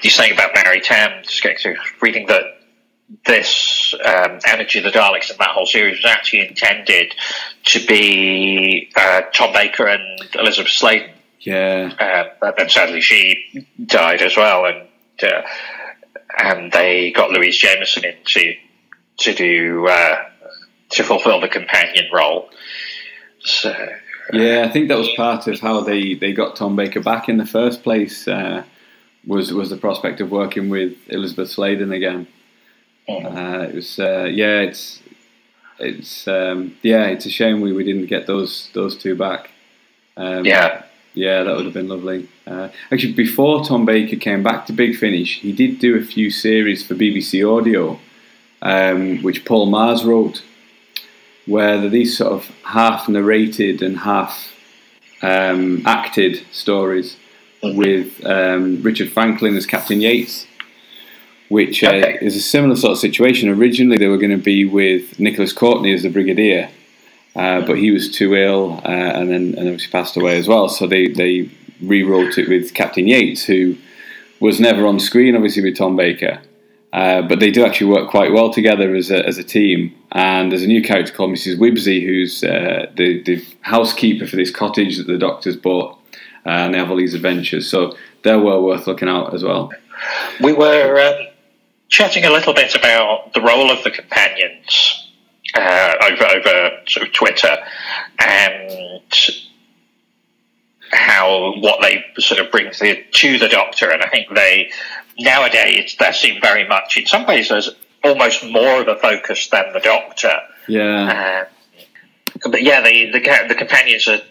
you saying about Mary Tam. Just getting to reading that this Energy of the Daleks and that whole series was actually intended to be Tom Baker and Elizabeth Sladen. Yeah. But then sadly she died as well, and they got Louise Jameson in to fulfil the companion role. So I think that was part of how they got Tom Baker back in the first place. Was the prospect of working with Elizabeth Sladen again. It's a shame we didn't get those two back. That would have been lovely. Actually, before Tom Baker came back to Big Finish, he did do a few series for BBC Audio, which Paul Mars wrote, where these sort of half narrated and half acted stories with Richard Franklin as Captain Yates, which is a similar sort of situation. Originally, they were going to be with Nicholas Courtney as the Brigadier, but he was too ill and then obviously passed away as well. So they rewrote it with Captain Yates, who was never on screen, obviously, with Tom Baker. But they do actually work quite well together as a team. And there's a new character called Mrs. Wibsey, who's the housekeeper for this cottage that the Doctor's bought. And they have all these adventures. So they're well worth looking out as well. We were chatting a little bit about the role of the companions over sort of Twitter, and what they sort of bring to the Doctor. And I think nowadays they seem very much, in some ways, there's almost more of a focus than the Doctor. Yeah. But yeah, the companions are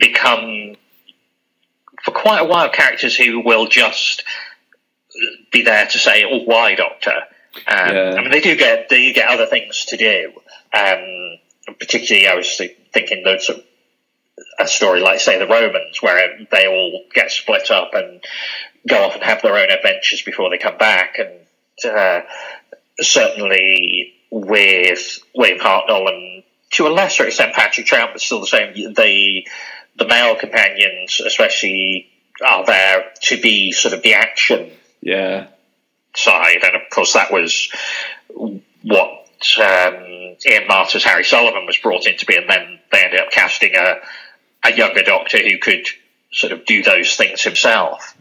become, for quite a while, characters who will just be there to say, "Oh, why, Doctor?" I mean, they do get other things to do. Particularly, I was thinking a story like, say, the Romans, where they all get split up and go off and have their own adventures before they come back. And certainly with William Hartnell and, to a lesser extent, Patrick Troughton, but still the same, the male companions especially are there to be sort of the action side. And of course that was what Ian Martyr's Harry Sullivan was brought in to be, and then they ended up casting a younger Doctor who could sort of do those things himself.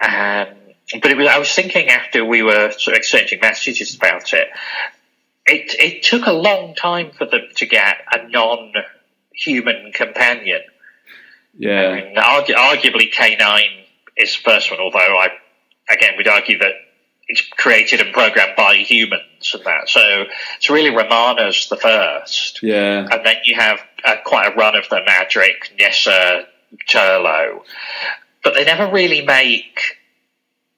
But I was thinking, after we were sort of exchanging messages about it, it took a long time for them to get a non-human companion. Yeah. I mean, arguably K9 is the first one, although I would argue that it's created and programmed by humans and that. So it's really Romana's the first. Yeah. And then you have quite a run of them: Adric, Nissa, Turlo. But they never really make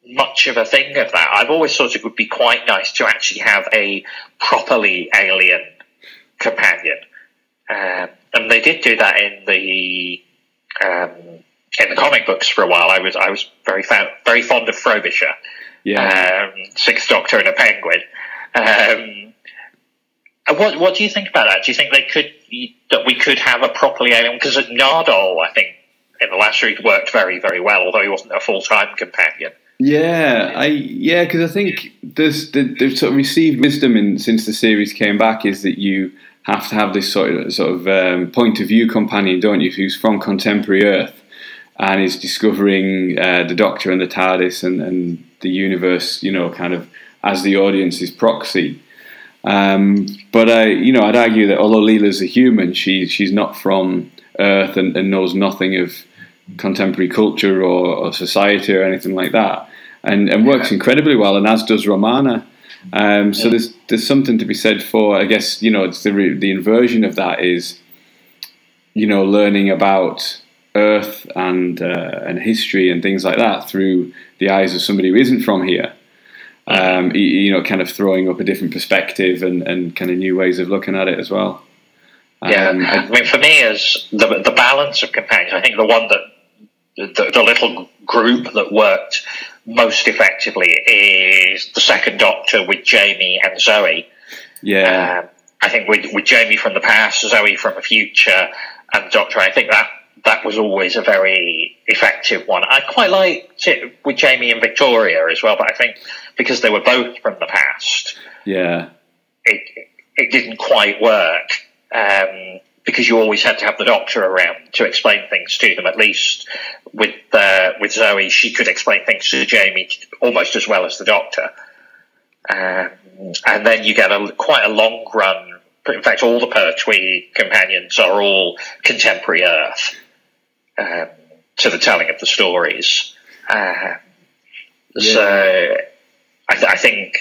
much of a thing of that. I've always thought it would be quite nice to actually have a properly alien companion, and they did do that in the comic books for a while. I was very fond of Frobisher, Sixth Doctor and a Penguin. What do you think about that? Do you think we could have a properly alien? Because Nardole, I think, in the last week worked very, very well, although he wasn't a full-time companion. Yeah, because I think the sort of received wisdom since the series came back is that you have to have this sort of point of view companion, don't you? Who's from contemporary Earth and is discovering the Doctor and the TARDIS and the universe, you know, kind of as the audience's proxy. But I'd argue that although Leela's a human, she's not from Earth and knows nothing of contemporary culture or society or anything like that, and works incredibly well, and as does Romana. So there's something to be said for, I guess, you know, it's the inversion of that is, you know, learning about Earth and history and things like that through the eyes of somebody who isn't from here. You know, kind of throwing up a different perspective and kind of new ways of looking at it as well. I mean, for me, as the balance of companions, I think the one that the little group that worked most effectively is the Second Doctor with Jamie and Zoe. Yeah. I think with Jamie from the past, Zoe from the future, and Doctor, I think that was always a very effective one. I quite liked it with Jamie and Victoria as well, but I think because they were both from the past, it didn't quite work. Because you always had to have the Doctor around to explain things to them. At least with Zoe, she could explain things to Jamie almost as well as the Doctor. And then you get quite a long run. In fact, all the Pertwee companions are all contemporary Earth to the telling of the stories. So I think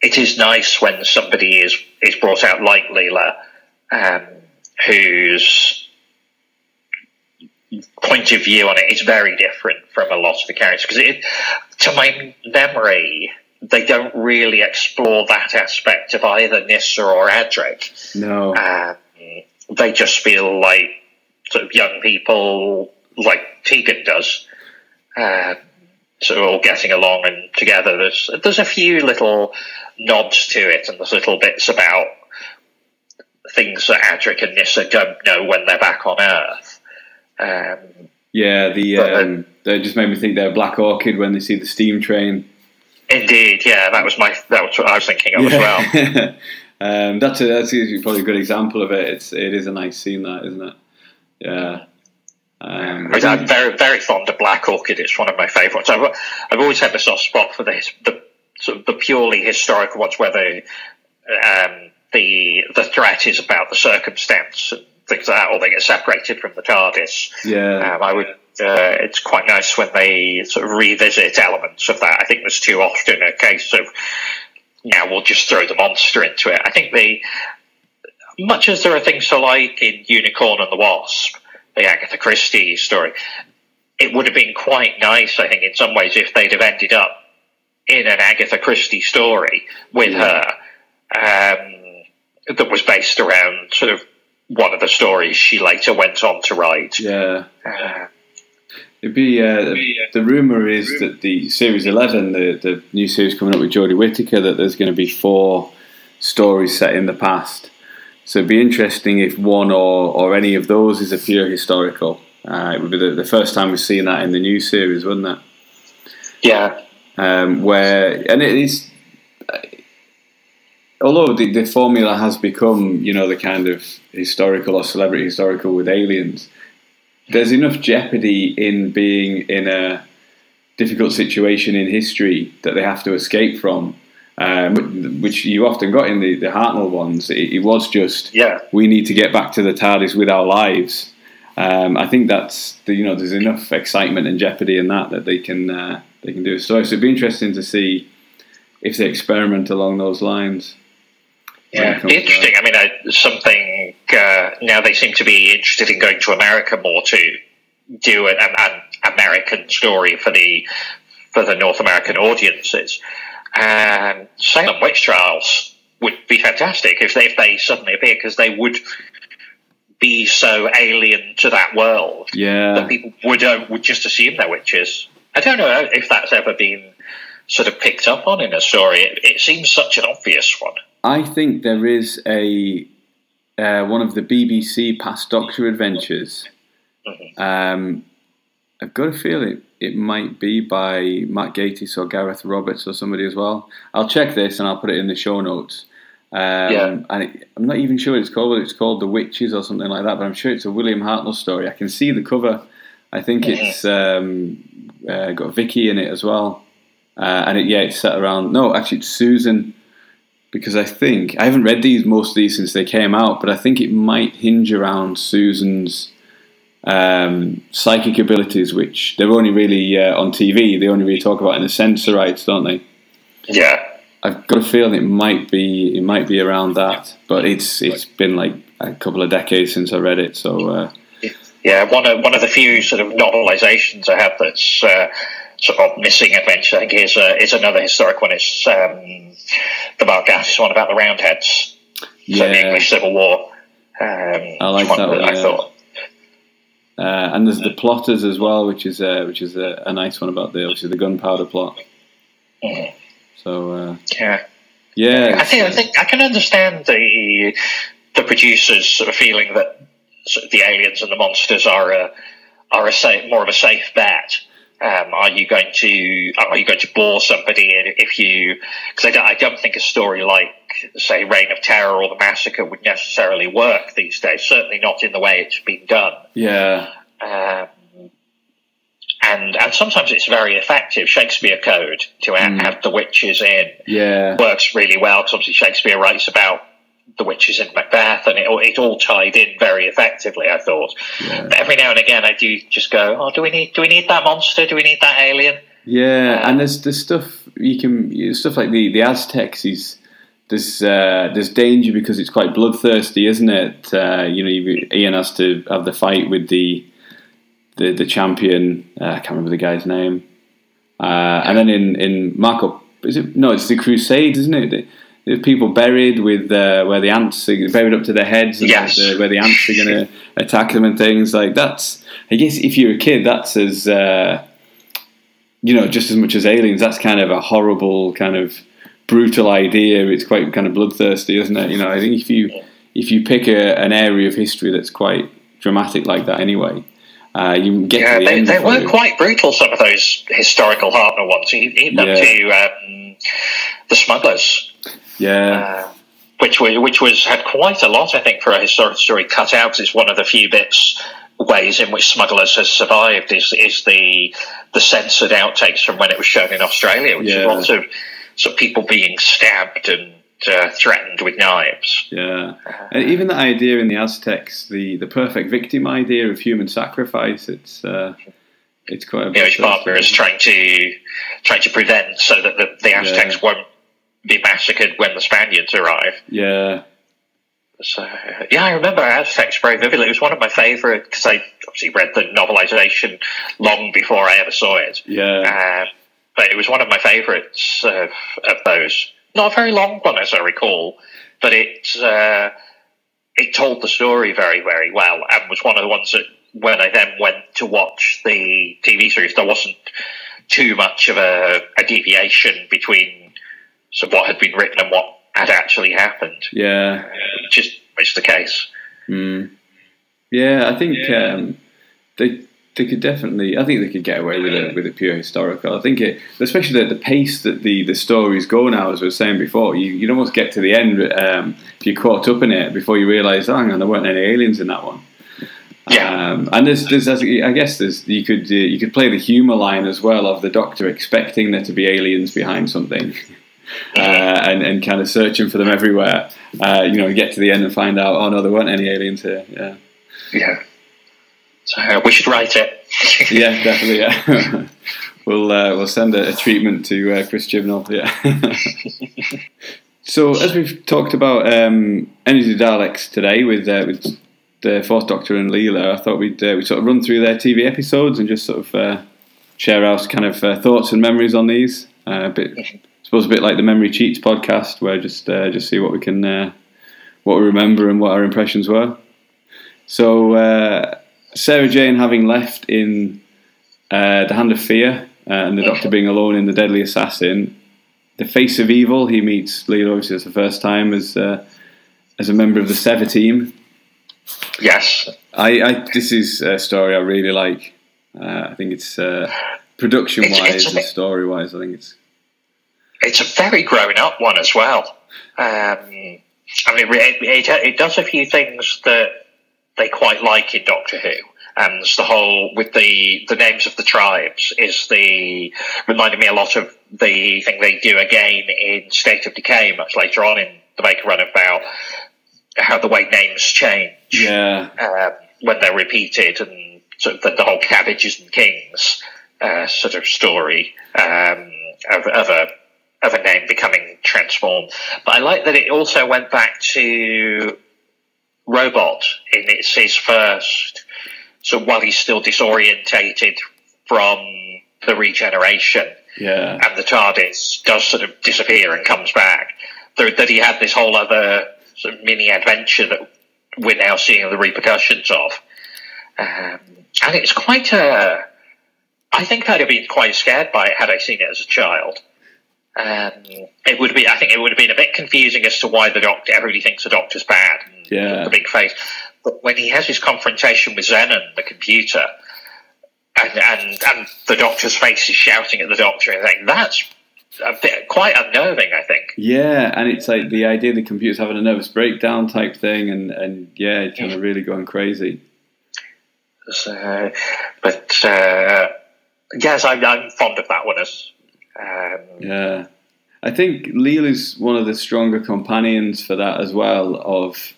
it is nice when somebody is brought out like Leela, whose point of view on it is very different from a lot of the characters. Because to my memory, they don't really explore that aspect of either Nissa or Adric. No. They just feel like sort of young people, like Tegan does, so all getting along and together. There's a few little nods to it, and there's little bits about things that Adric and Nissa don't know when they're back on Earth. Yeah, they just made me think they're Black Orchid when they see the steam train. Indeed, yeah, that was what I was thinking of as well. That's probably a good example of it. It is a nice scene, that, isn't it? Yeah. I'm very, very fond of Black Orchid. It's one of my favourites. I've always had a soft spot for the sort of the purely historical ones, where the threat is about the circumstance, things like that, or they get separated from the TARDIS. Yeah, it's quite nice when they sort of revisit elements of that. I think there's too often a case of now we'll just throw the monster into it. I think much as there are things to like in Unicorn and the Wasp, the Agatha Christie story, it would have been quite nice, I think, in some ways, if they'd have ended up in an Agatha Christie story with her that was based around sort of one of the stories she later went on to write. Yeah. The rumour is that the Series 11, the new series coming up with Jodie Whittaker, that there's going to be 4 stories set in the past. So it'd be interesting if one or any of those is a pure historical. It would be the first time we've seen that in the new series, wouldn't it? Yeah. Although the formula has become, the kind of historical or celebrity historical with aliens, there's enough jeopardy in being in a difficult situation in history that they have to escape from. Which you often got in the Hartnell ones. It was just, we need to get back to the TARDIS with our lives. I think that's there's enough excitement and jeopardy in that they can do a story. So it'd be interesting to see if they experiment along those lines. Yeah, interesting. I mean, now they seem to be interested in going to America more to do an American story for the North American audiences. Salem Witch Trials would be fantastic if they suddenly appear, because they would be so alien to that world that people would just assume they're witches. I don't know if that's ever been sort of picked up on in a story. It seems such an obvious one. I think there is a one of the BBC Past Doctor adventures. Mm-hmm. I've got a feeling it might be by Matt Gatiss or Gareth Roberts or somebody as well. I'll check this and I'll put it in the show notes. And I'm not even sure what it's called, whether it's called The Witches or something like that, but I'm sure it's a William Hartnell story. I can see the cover. I think it's got Vicky in it as well. It's set around... No, actually it's Susan, because I think... I haven't read most of these since they came out, but I think it might hinge around Susan's... psychic abilities, which they're only really on TV, they only really talk about in the Censorites, don't they? Yeah, I've got a feeling it might be around that, but it's been like a couple of decades since I read it. So one of the few sort of novelizations I have that's sort of missing adventure, I think, is another historic one. It's the Mark Gatiss one about the Roundheads, so the English Civil War. I like that one. I thought. And there's the Plotters as well, which is a nice one about the gunpowder plot. Mm-hmm. So I think I can understand the producers sort of feeling that sort of the aliens and the monsters are a safe, more of a safe bet. Are you going to bore somebody because I don't think a story like, say, Reign of Terror or The Massacre would necessarily work these days, certainly not in the way it's been done. Yeah. And sometimes it's very effective. Shakespeare Code, to have the witches in, works really well, because obviously Shakespeare writes about the witches in Macbeth, and it all tied in very effectively, I thought. Yeah. But every now and again, I do just go, do we need that monster? Do we need that alien? Yeah, and there's stuff like the Aztecs. There's danger because it's quite bloodthirsty, isn't it? Ian has to have the fight with the champion. I can't remember the guy's name. And then in Marco, it's the Crusades, isn't it? There's people buried with where the ants are buried up to their heads, and where the ants are going to attack them and things like that. I guess if you're a kid, that's as just as much as aliens. That's kind of a horrible, kind of brutal idea. It's quite kind of bloodthirsty, isn't it? I think if you pick an area of history that's quite dramatic like that, anyway, You get to the end. They were quite brutal, some of those historical Hartnell ones, even up to the smugglers. Yeah. Which had quite a lot, I think, for a historical story cut out. Is one of the few ways in which smugglers has survived is the censored outtakes from when it was shown in Australia, which is lots of people being stabbed and threatened with knives. Yeah, and even that idea in the Aztecs, the perfect victim idea of human sacrifice. It's quite a bit. His partner is trying to prevent so that the Aztecs won't be massacred when the Spaniards arrive. Yeah. So, yeah, I remember Aztecs very vividly. It was one of my favourite, because I obviously read the novelisation long before I ever saw it. Yeah. But it was one of my favourites of those. Not a very long one, as I recall, but it told the story very, very well, and was one of the ones that, when I then went to watch the TV series, there wasn't too much of a deviation between sort of what had been written and what had actually happened. Yeah. Which is the case. Mm. Yeah, I think they could definitely... I think they could get away with a pure historical. I think it... Especially the pace that the stories go now, as we were saying before, you'd almost get to the end if you're caught up in it before you realise, oh, hang on, there weren't any aliens in that one. Yeah. And there's you could play the humour line as well of the Doctor expecting there to be aliens behind something. And kind of searching for them everywhere, and get to the end and find out, oh no, there weren't any aliens here. Yeah. So we should write it. Yeah, definitely. Yeah, we'll send a treatment to Chris Chibnall. Yeah. So as we've talked about Energy of the Daleks today with the Fourth Doctor and Leela, I thought we'd sort of run through their TV episodes and just sort of share our kind of thoughts and memories on these a bit. I suppose a bit like the Memory Cheats podcast, where just see what we can, what we remember and what our impressions were. So Sarah Jane having left in The Hand of Fear and the Doctor being alone in The Deadly Assassin, the Face of Evil, he meets Leela, obviously that's the first time as a member of the Sever team. Yes, this is a story I really like. I think it's production wise and story wise. I think it's a very grown-up one as well. It does a few things that they quite like in Doctor Who, and the whole with the names of the tribes reminded me a lot of the thing they do again in State of Decay much later on in the Baker run about how the way names change when they're repeated, and sort of the whole cabbages and kings sort of story of a name becoming transformed. But I like that it also went back to Robot in his first, so while he's still disorientated from the regeneration and the TARDIS does sort of disappear and comes back, that he had this whole other sort of mini adventure that we're now seeing the repercussions of. And it's quite I think I'd have been quite scared by it had I seen it as a child. I think it would have been a bit confusing as to why everybody thinks the Doctor's bad and the big face. But when he has his confrontation with Zenon, the computer, and the Doctor's face is shouting at the Doctor and saying, that's quite unnerving, I think. Yeah, and it's like the idea the computer's having a nervous breakdown type thing, and it's kind of really going crazy. So, but yes, I'm fond of that one as. I think Leela's one of the stronger companions for that as well. Of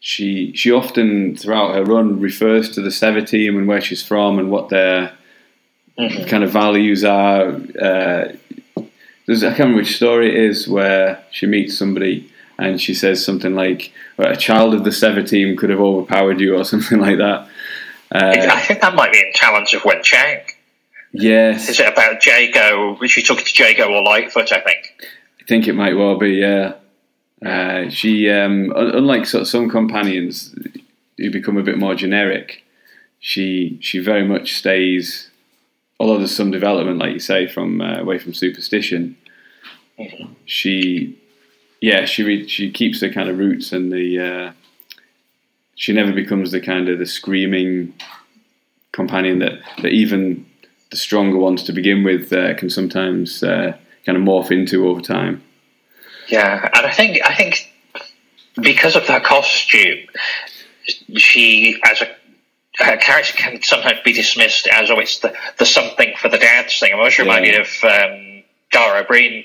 she often throughout her run refers to the Sever team and where she's from and what their kind of values are. There's, I can't remember which story it is where she meets somebody and she says something like, well, "A child of the Sever team could have overpowered you" or something like that. I think that might be in Talons of Weng-Chiang. Yes. Is it about Jago? She took it to Jago or Lightfoot, I think. I think it might well be, yeah. She, unlike sort of some companions who become a bit more generic, she very much stays, although there's some development, like you say, from away from superstition. Mm-hmm. She keeps the kind of roots and the... she never becomes the kind of the screaming... companion that even the stronger ones to begin with can sometimes kind of morph into over time. Yeah, and I think because of her costume, she as her character can sometimes be dismissed as, oh, it's the something for the dancing. I'm always reminded of Dara Breen,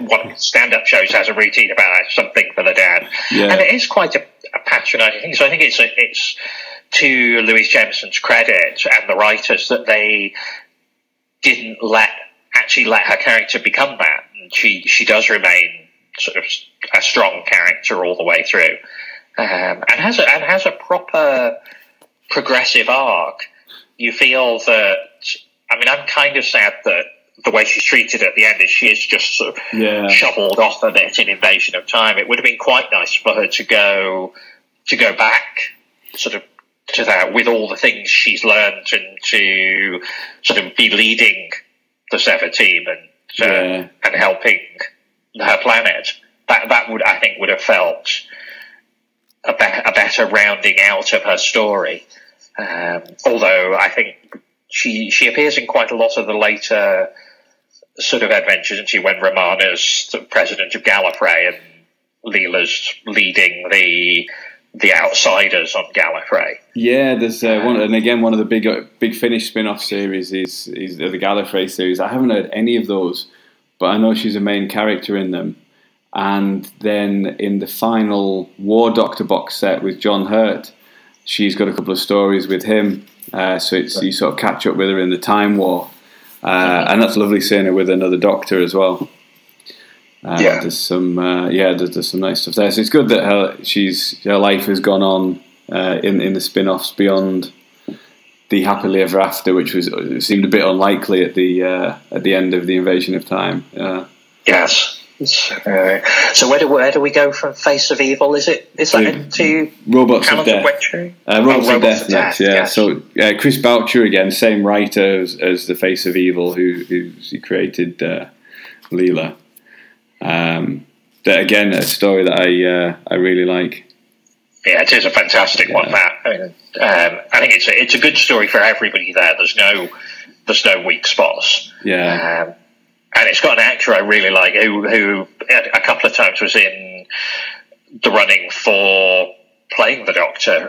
one of the stand-up shows has a routine about something for the dad, and it is quite a patronising thing. So I think it's to Louise Jamieson's credit and the writers that they didn't let her character become that. And she does remain sort of a strong character all the way through, and has a proper progressive arc. You feel that. I mean, I'm kind of sad that the way she's treated at the end is she is just sort of shoveled off of it in Invasion of Time. It would have been quite nice for her to go back sort of to that with all the things she's learned and to sort of be leading the Sever team and helping her planet. That would, I think, would have felt a better rounding out of her story. Although I think she appears in quite a lot of the later sort of adventures, isn't she, when Romana's the president of Gallifrey and Leela's leading the outsiders on Gallifrey. Yeah, there's one of the big Finish spin-off series is the Gallifrey series. I haven't heard any of those, but I know she's a main character in them. And then in the final War Doctor box set with John Hurt, she's got a couple of stories with him. So it's you sort of catch up with her in the Time War. And that's lovely seeing her with another Doctor as well. There's some nice stuff there. So it's good that her life has gone on in the spin-offs beyond the happily ever after, which seemed a bit unlikely at the end of the Invasion of Time. Yes. So where do we go from Face of Evil? Is that into Robots of Death? Robots of Death next. Yeah. Yes. So Chris Boucher again, same writer as the Face of Evil, who created Leela. That again, a story that I really like. Yeah, it is a fantastic one. That I think it's a good story for everybody there. There's no weak spots. Yeah, and it's got an actor I really like who a couple of times was in the running for playing the Doctor.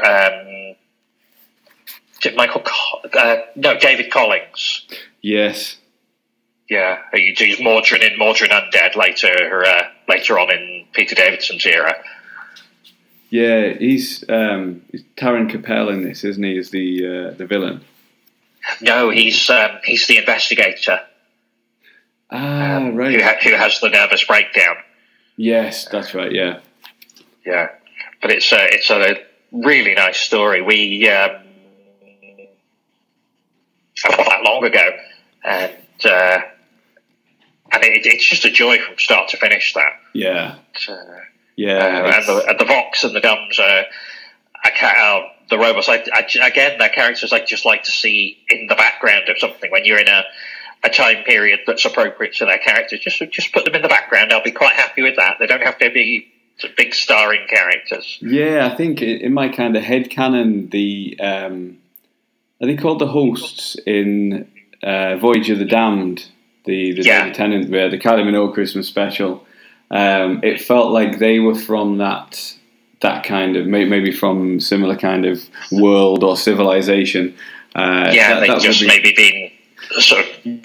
Is it David Collins? Yes. Yeah, he's Mordrin Undead later on in Peter Davidson's era. Yeah, he's Taron Capel in this, isn't he? Is the villain? No, he's the investigator. Ah, right. Who has the nervous breakdown? Yes, that's right. Yeah, yeah. But it's a really nice story. We not that long ago, and it's just a joy from start to finish. That and the Vox and the Dumbs the robots. Again, they're characters I just like to see in the background of something. When you're in a time period that's appropriate to their characters, just put them in the background. I'll be quite happy with that. They don't have to be big starring characters. Yeah, I think in my kind of headcanon, are they called the hosts in Voyage of the Damned, the David Tennant, the Kylie Minogue Christmas special? It felt like they were from that kind of, maybe from similar kind of world or civilization. They've just maybe been sort of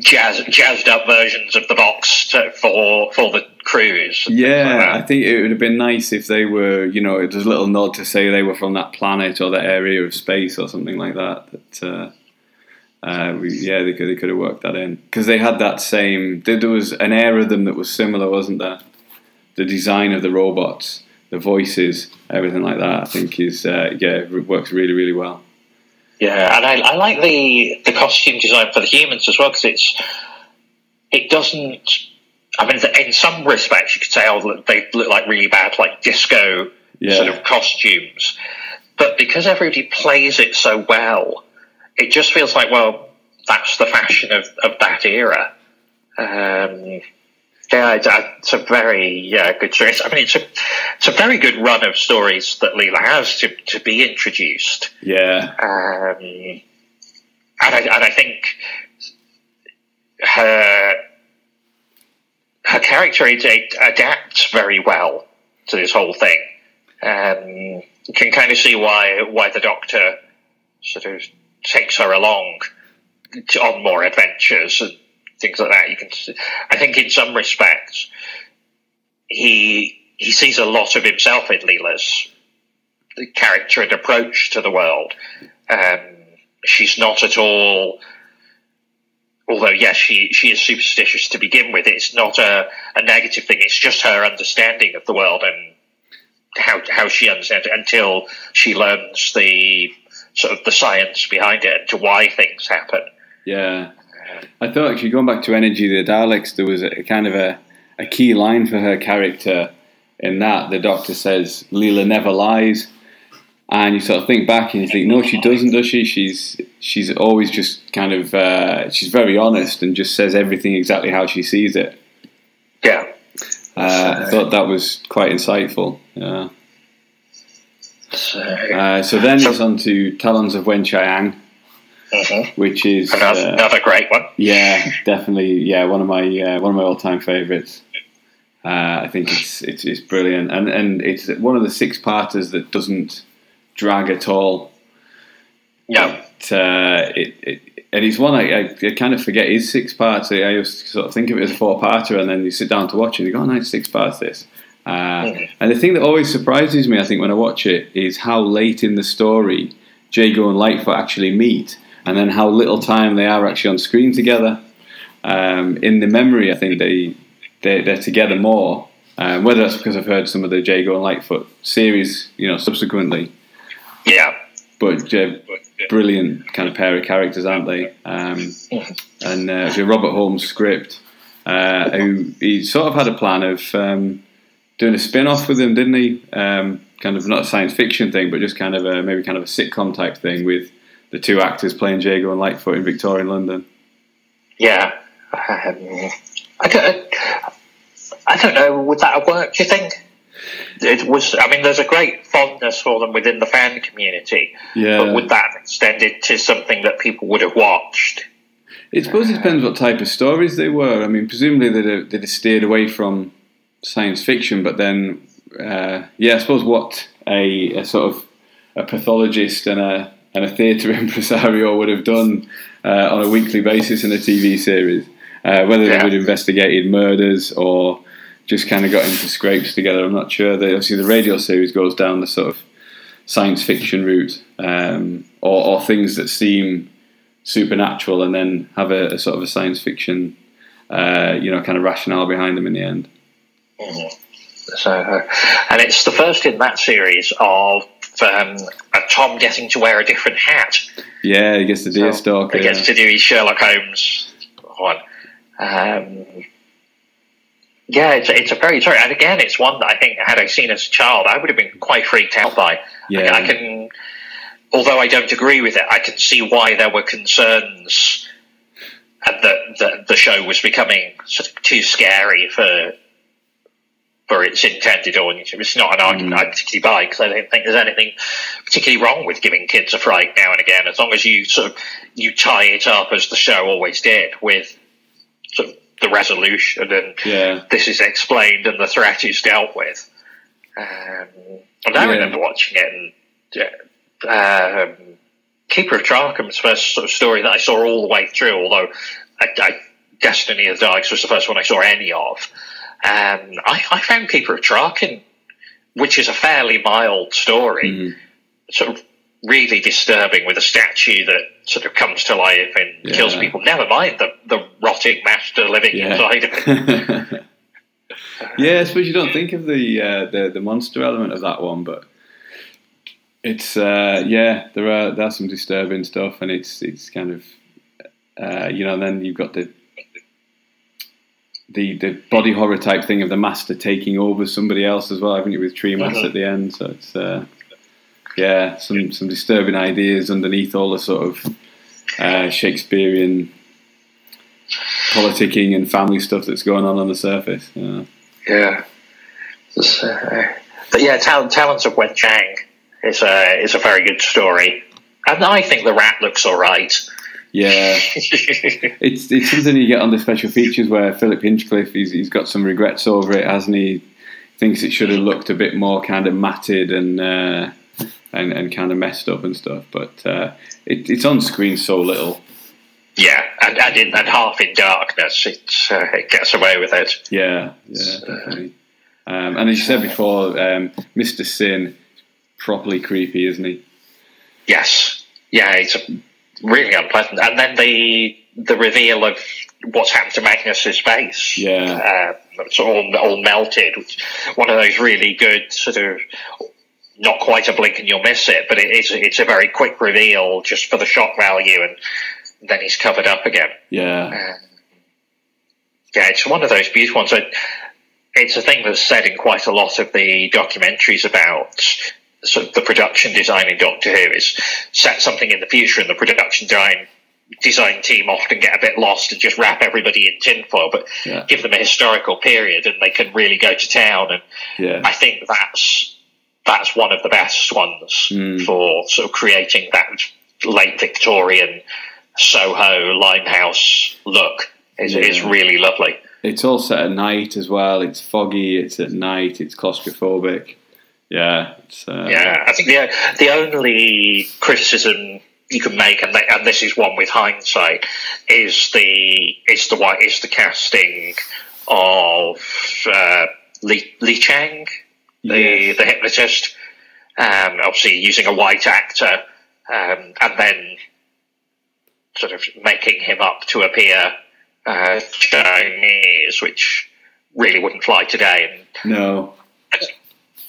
jazzed up versions of the Vox for the crews. Yeah, like I think it would have been nice if they were, there's a little nod to say they were from that planet or that area of space or something like that. They could have worked that in, because they had that same. There was an air of them that was similar, wasn't there? The design of the robots, the voices, everything like that. I think is it works really, really well. Yeah, and I like the costume design for the humans as well, because it doesn't. I mean, in some respects, you could say, oh, they look like really bad, like disco sort of costumes, but because everybody plays it so well, it just feels like, well, that's the fashion of that era. It's a very good series. I mean, it's a very good run of stories that Leela has to be introduced. Yeah. And I think her character adapts very well to this whole thing. You can kind of see why the Doctor sort of takes her along on more adventures and things like that. You can, I think, in some respects, he sees a lot of himself in Leela's character and approach to the world. She's not at all, although yes, she is superstitious to begin with. It's not a negative thing. It's just her understanding of the world and how she understands it until she learns the sort of the science behind it and to why things happen. Yeah, I thought actually going back to Energy of the Daleks, there was a kind of a key line for her character in that the Doctor says, "Leela never lies." And you sort of think back and you think, no, she doesn't, does she? She's always just kind of, she's very honest and just says everything exactly how she sees it. Yeah. I thought that was quite insightful. Yeah. So then it's on to Talons of Weng-Chiang, which is another great one. Yeah, definitely. Yeah, one of my all-time favourites. I think it's brilliant, and it's one of the six-parters that doesn't drag at all. Yeah, and it's one I kind of forget is six parts. I used to sort of think of it as a four-parter, and then you sit down to watch it and you go, "Oh, nice, six parts this." And the thing that always surprises me, I think, when I watch it, is how late in the story Jago and Lightfoot actually meet, and then how little time they are actually on screen together. In the memory, I think they're together more. Whether that's because I've heard some of the Jago and Lightfoot series, subsequently. Yeah, but brilliant kind of pair of characters, aren't they? And Robert Holmes' script, who he sort of had a plan of doing a spin-off with them, didn't he? Kind of not a science fiction thing, but just kind of maybe a sitcom type thing with the two actors playing Jago and Lightfoot in Victorian London. Yeah, I don't know. Would that have worked, do you think? It was. I mean, there's a great fondness for them within the fan community. Yeah. But would that have extended to something that people would have watched? I suppose it depends what type of stories they were. I mean, presumably they'd have steered away from science fiction, but then, I suppose what a sort of a pathologist and a theatre impresario would have done on a weekly basis in a TV series, whether they would have investigated murders or just kind of got into scrapes together. I'm not sure. Obviously, the radio series goes down the sort of science fiction route, or things that seem supernatural and then have a sort of a science fiction, kind of rationale behind them in the end. Mm-hmm. So, and it's the first in that series of Tom getting to wear a different hat. Yeah, he gets to do Deerstalker. He gets to do his Sherlock Holmes one. Yeah, it's a very sorry, and again, it's one that I think had I seen as a child, I would have been quite freaked out by. Yeah, I can, although I don't agree with it, I can see why there were concerns, and that the show was becoming sort of too scary for its intended audience. It's not an argument I particularly buy, because I don't think there's anything particularly wrong with giving kids a fright now and again, as long as you sort of tie it up, as the show always did, with sort of the resolution and this is explained and the threat is dealt with. And I remember watching it, and Keeper of Trarcham's first sort of story that I saw all the way through, although Destiny of the Daleks was the first one I saw any of. I found Keeper of Trarcham, which is a fairly mild story, sort of really disturbing, with a statue that sort of comes to life and kills people. Never mind the rotting master living inside of it. Yeah, I suppose you don't think of the monster element of that one, but it's there's some disturbing stuff, and it's kind of then you've got the body horror type thing of the master taking over somebody else as well, haven't you, with Tree Mass at the end? So it's some disturbing ideas underneath all the sort of Shakespearean politicking and family stuff that's going on the surface. Yeah. But yeah, Talons of Weng-Chiang is a very good story, and I think the rat looks all right. Yeah, it's something you get on the special features where Philip Hinchcliffe, he's got some regrets over it, hasn't he? Thinks it should have looked a bit more kind of matted and kind of messed up and stuff. But it's on screen so little. Yeah, and in that half in darkness, it gets away with it. Yeah, definitely. And as you said before, Mr. Sin, properly creepy, isn't he? Yes. Yeah, he's really unpleasant. And then the reveal of what's happened to Magnus's face. Yeah. It's all melted. One of those really good sort of, not quite a blink and you'll miss it, but it's a very quick reveal just for the shock value, and then he's covered up again. Yeah. Yeah, it's one of those beautiful ones. It's a thing that's said in quite a lot of the documentaries about sort of the production design in Doctor Who is set something in the future, and the production design team often get a bit lost and just wrap everybody in tinfoil, but give them a historical period and they can really go to town. And I think that's one of the best ones for sort of creating that late Victorian Soho Limehouse look. Is really lovely. It's all set at night as well. It's foggy. It's at night. It's claustrophobic. Yeah. It's, I think the only criticism you can make, and this is one with hindsight, is the casting of Li Chang, the hypnotist. Obviously using a white actor, and then sort of making him up to appear Chinese, which really wouldn't fly today. And no.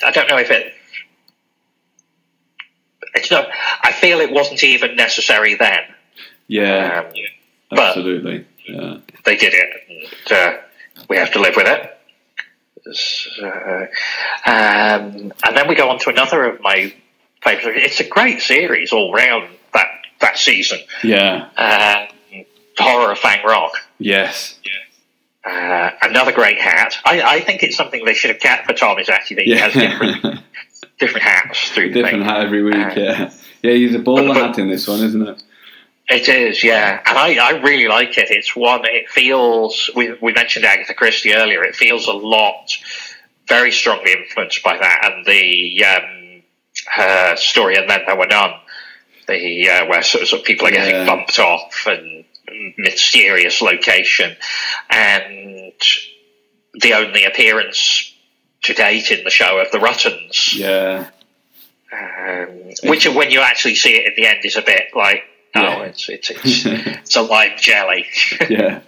I don't know if it's not. I feel it wasn't even necessary then. Yeah, absolutely. Yeah. They did it, and we have to live with it. So, and then we go on to another of my favourite. It's a great series all round, that season. Yeah. Horror of Fang Rock. Yes. Another great hat. I think it's something they should have kept for Tom, is actually that he has different hats through the different thing. Hat every week, yeah. Yeah, he's a bowler hat in this one, isn't it? It is, yeah. And I really like it. It's one, it feels, we mentioned Agatha Christie earlier, it feels a lot, very strongly influenced by that, and the her story And Then There Were None, where sort of people are getting bumped off and mysterious location, and the only appearance to date in the show of the Ruttons, which when you actually see it at the end is a bit like, it's it's a lime jelly. Yeah,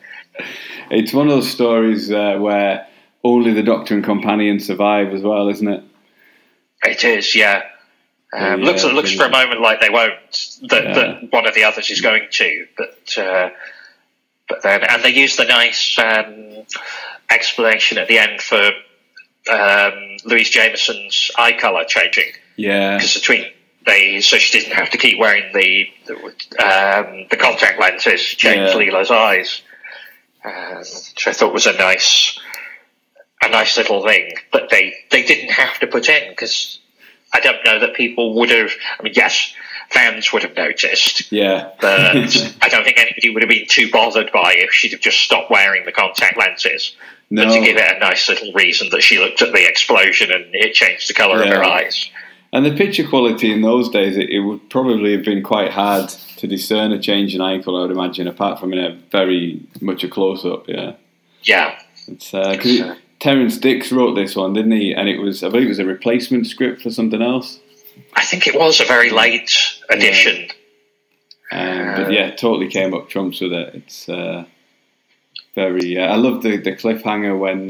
it's one of those stories where only the Doctor and companion survive as well, isn't it? It is, yeah. Looks for a moment like they won't, that one of the others is going to, but then, and they use the nice explanation at the end for Louise Jameson's eye colour changing. Yeah, because so she didn't have to keep wearing the contact lenses to change Leela's eyes, which I thought was a nice little thing. But they didn't have to put in, because I don't know that people would have. I mean, yes, fans would have noticed. Yeah, but I don't think anybody would have been too bothered by if she'd have just stopped wearing the contact lenses. No. But to give it a nice little reason that she looked at the explosion and it changed the colour of her eyes. And the picture quality in those days, it would probably have been quite hard to discern a change in eye colour, I would imagine, apart from in a very much a close-up. Yeah. Yeah. It's Terence Dix wrote this one, didn't he? And it was, I believe it was a replacement script for something else. I think it was a very late edition. But totally came up trumps with it. It's very... I love the cliffhanger when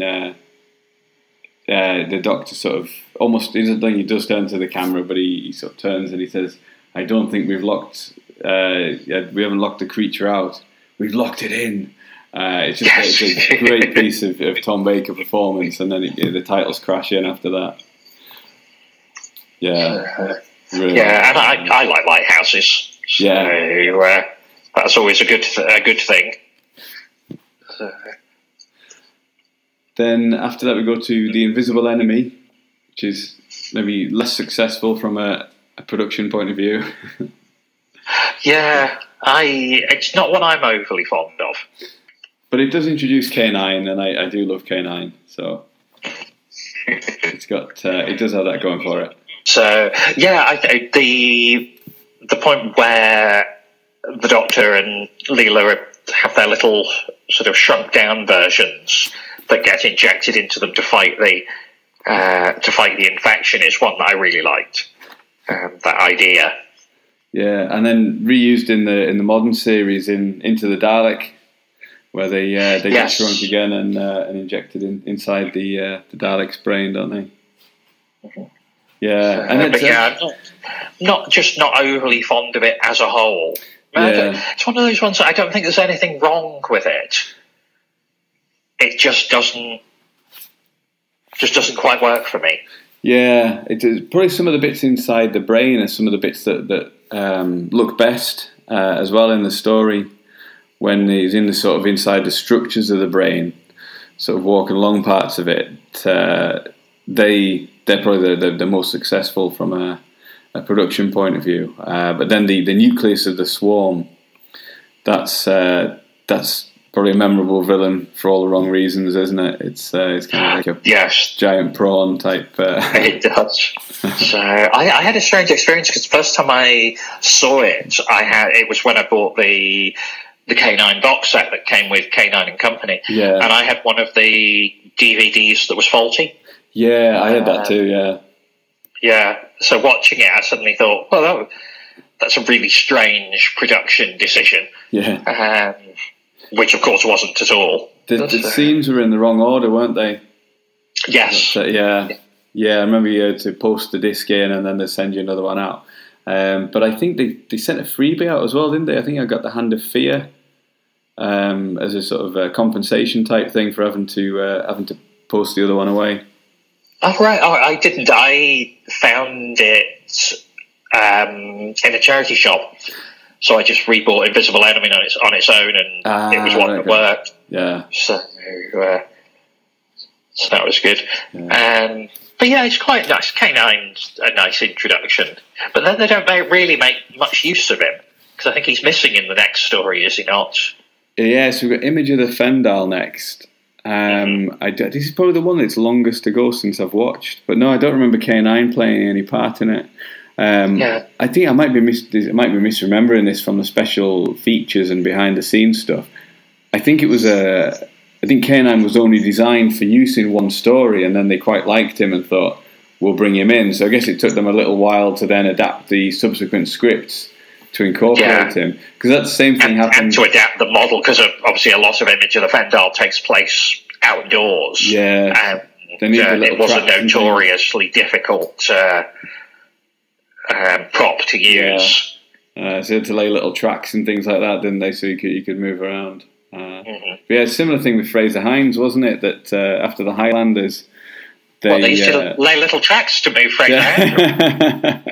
the Doctor sort of almost... He does turn to the camera, but he sort of turns and he says, I don't think we've locked... we haven't locked the creature out. We've locked it in. It's a great piece of Tom Baker performance, and then the titles crash in after that. Yeah, really. Yeah, and I like lighthouses. So, that's always a good thing. So. Then after that, we go to The Invisible Enemy, which is maybe less successful from a production point of view. Yeah, It's not one I'm overly fond of. But it does introduce K9, and I do love K9, so it's got it does have that going for it. So yeah, the point where the Doctor and Leela have their little sort of shrunk down versions that get injected into them to fight the infection is one that I really liked. That idea. Yeah, and then reused in the modern series in Into the Dalek, where they yes. get shrunk again and injected inside the Dalek's brain, don't they? Mm-hmm. Yeah, and it's, not overly fond of it as a whole. Yeah. It's one of those ones that I don't think there's anything wrong with it. It just doesn't quite work for me. Yeah, it is. Probably some of the bits inside the brain are some of the bits that look best as well in the story, when he's in the sort of inside the structures of the brain, sort of walking along parts of it. They're probably the most successful from a production point of view. But then the nucleus of the swarm, that's probably a memorable villain for all the wrong reasons, isn't it? It's kind of like a giant prawn type. It does. So I had a strange experience because the first time I saw it, it was when I bought the K9 box set that came with K9 and Company, and I had one of the DVDs that was faulty. Yeah, I had that too, yeah. Yeah, so watching it, I suddenly thought, well, that's a really strange production decision. Yeah. Which, of course, wasn't at all. The scenes were in the wrong order, weren't they? Yes. Yeah. Yeah, I remember you had to post the disc in and then they send you another one out. But I think they sent a freebie out as well, didn't they? I think I got the Hand of Fear as a sort of a compensation type thing for having to post the other one away. Oh, right. Oh, I didn't. I found it in a charity shop, so I just rebought Invisible Enemy on its own, and it was one that worked. Yeah. So that was good. Yeah. But yeah, it's quite nice. K9's a nice introduction, but then they don't really make much use of him because I think he's missing in the next story, is he not? Yeah. So we've got Image of the Fendal next. This is probably the one that's longest to go since I've watched. But no, I don't remember K9 playing any part in it. I think I might be misremembering this from the special features and behind the scenes stuff. I think K9 was only designed for use in one story, and then they quite liked him and thought we'll bring him in. So I guess it took them a little while to then adapt the subsequent scripts to incorporate him, because that same thing happened. And to adapt the model, because obviously a lot of Image of the Fendal takes place outdoors. Yeah, it was a notoriously difficult prop to use. Yeah. So they had to lay little tracks and things like that, didn't they? So you could move around. But yeah, similar thing with Fraser Hines, wasn't it? That after the Highlanders, they used to lay little tracks to move Fraser Hines.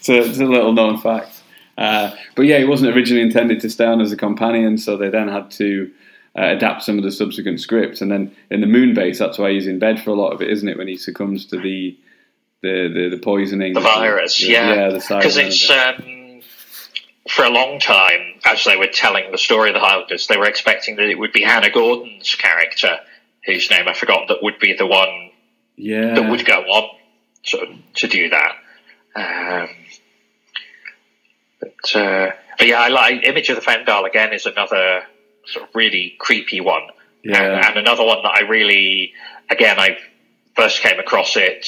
So it's a little known fact. But yeah, it wasn't originally intended to stay on as a companion, so they then had to adapt some of the subsequent scripts. And then in the moon base, that's why he's in bed for a lot of it, isn't it? When he succumbs to the poisoning, the virus, because it's for a long time, as they were telling the story of the Highlanders, they were expecting that it would be Hannah Gordon's character, whose name I forgot, that would be the one that would go on to do that. But yeah, I like Image of the Fendal again is another sort of really creepy one, and another one that I really, again, I first came across it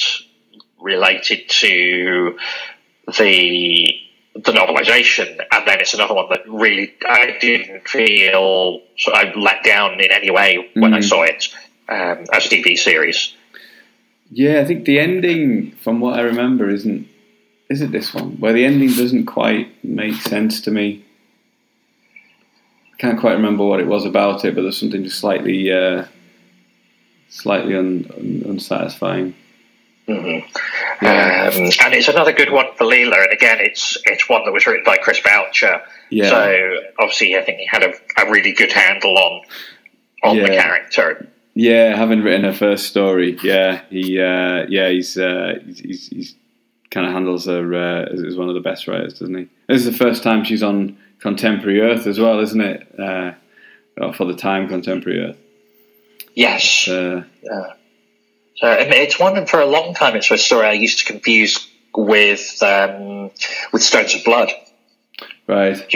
related to the novelisation, and then it's another one that really I didn't feel I let down in any way when I saw it as a TV series. Yeah, I think the ending, from what I remember, Is it this one? Where the ending doesn't quite make sense to me. I can't quite remember what it was about it, but there's something just slightly unsatisfying. Mm-hmm. Yeah. And it's another good one for Leela, and again, it's one that was written by Chris Boucher. Yeah. So obviously, I think he had a really good handle on the character. Yeah, having written her first story, he's kind of handles her as one of the best writers, doesn't he? This is the first time she's on contemporary Earth as well, isn't it? Or for the time, contemporary Earth. Yes. So it's one for a long time. It's a story I used to confuse with Stones of Blood. Right.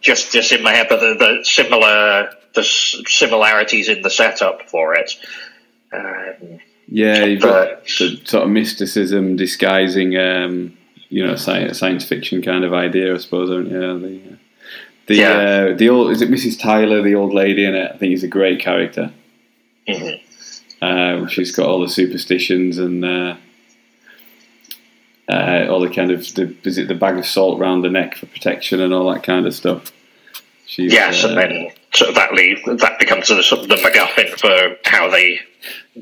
Just in my head, but the similarities in the setup for it. Yeah, you've got the sort of mysticism disguising, science fiction kind of idea, I suppose, haven't you? Yeah. The old, is it Mrs. Tyler, the old lady in it? I think he's a great character. Mm-hmm. She's got all the superstitions and all the kind of the bag of salt round the neck for protection and all that kind of stuff. And then so that becomes the MacGuffin for how they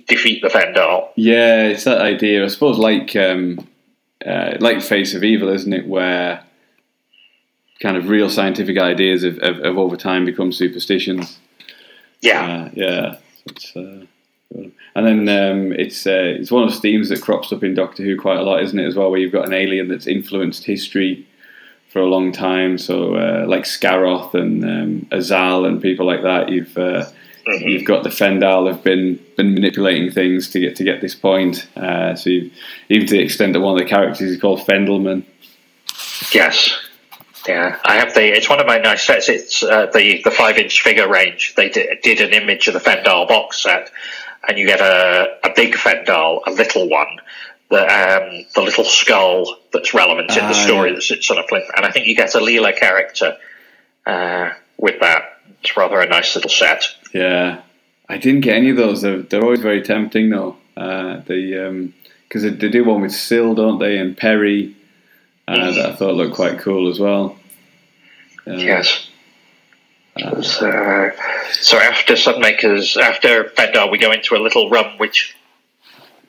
defeat the Fendal. Yeah, it's that idea, I suppose, like Face of Evil, isn't it? Where kind of real scientific ideas have over time become superstitions. Yeah, yeah. It's, and then it's one of those themes that crops up in Doctor Who quite a lot, isn't it, as well, where you've got an alien that's influenced history for a long time, so like Skaroth and Azal and people like that. You've got the Fendal have been manipulating things to get this point, so even to the extent that one of the characters is called Fendelman. Yes. Yeah, I have it's one of my nice sets. It's the 5-inch figure range. They did an image of the Fendal box set, and you get a big Fendal, a little one, the little skull that's relevant in the story that sits on a plinth, and I think you get a Leela character with that. It's rather a nice little set. Yeah, I didn't get any of those. They're always very tempting, though. Because they do one with Syl, don't they, and Perry. That I thought looked quite cool as well. Yes. So after Sunmakers, after Fendal, we go into a little run, which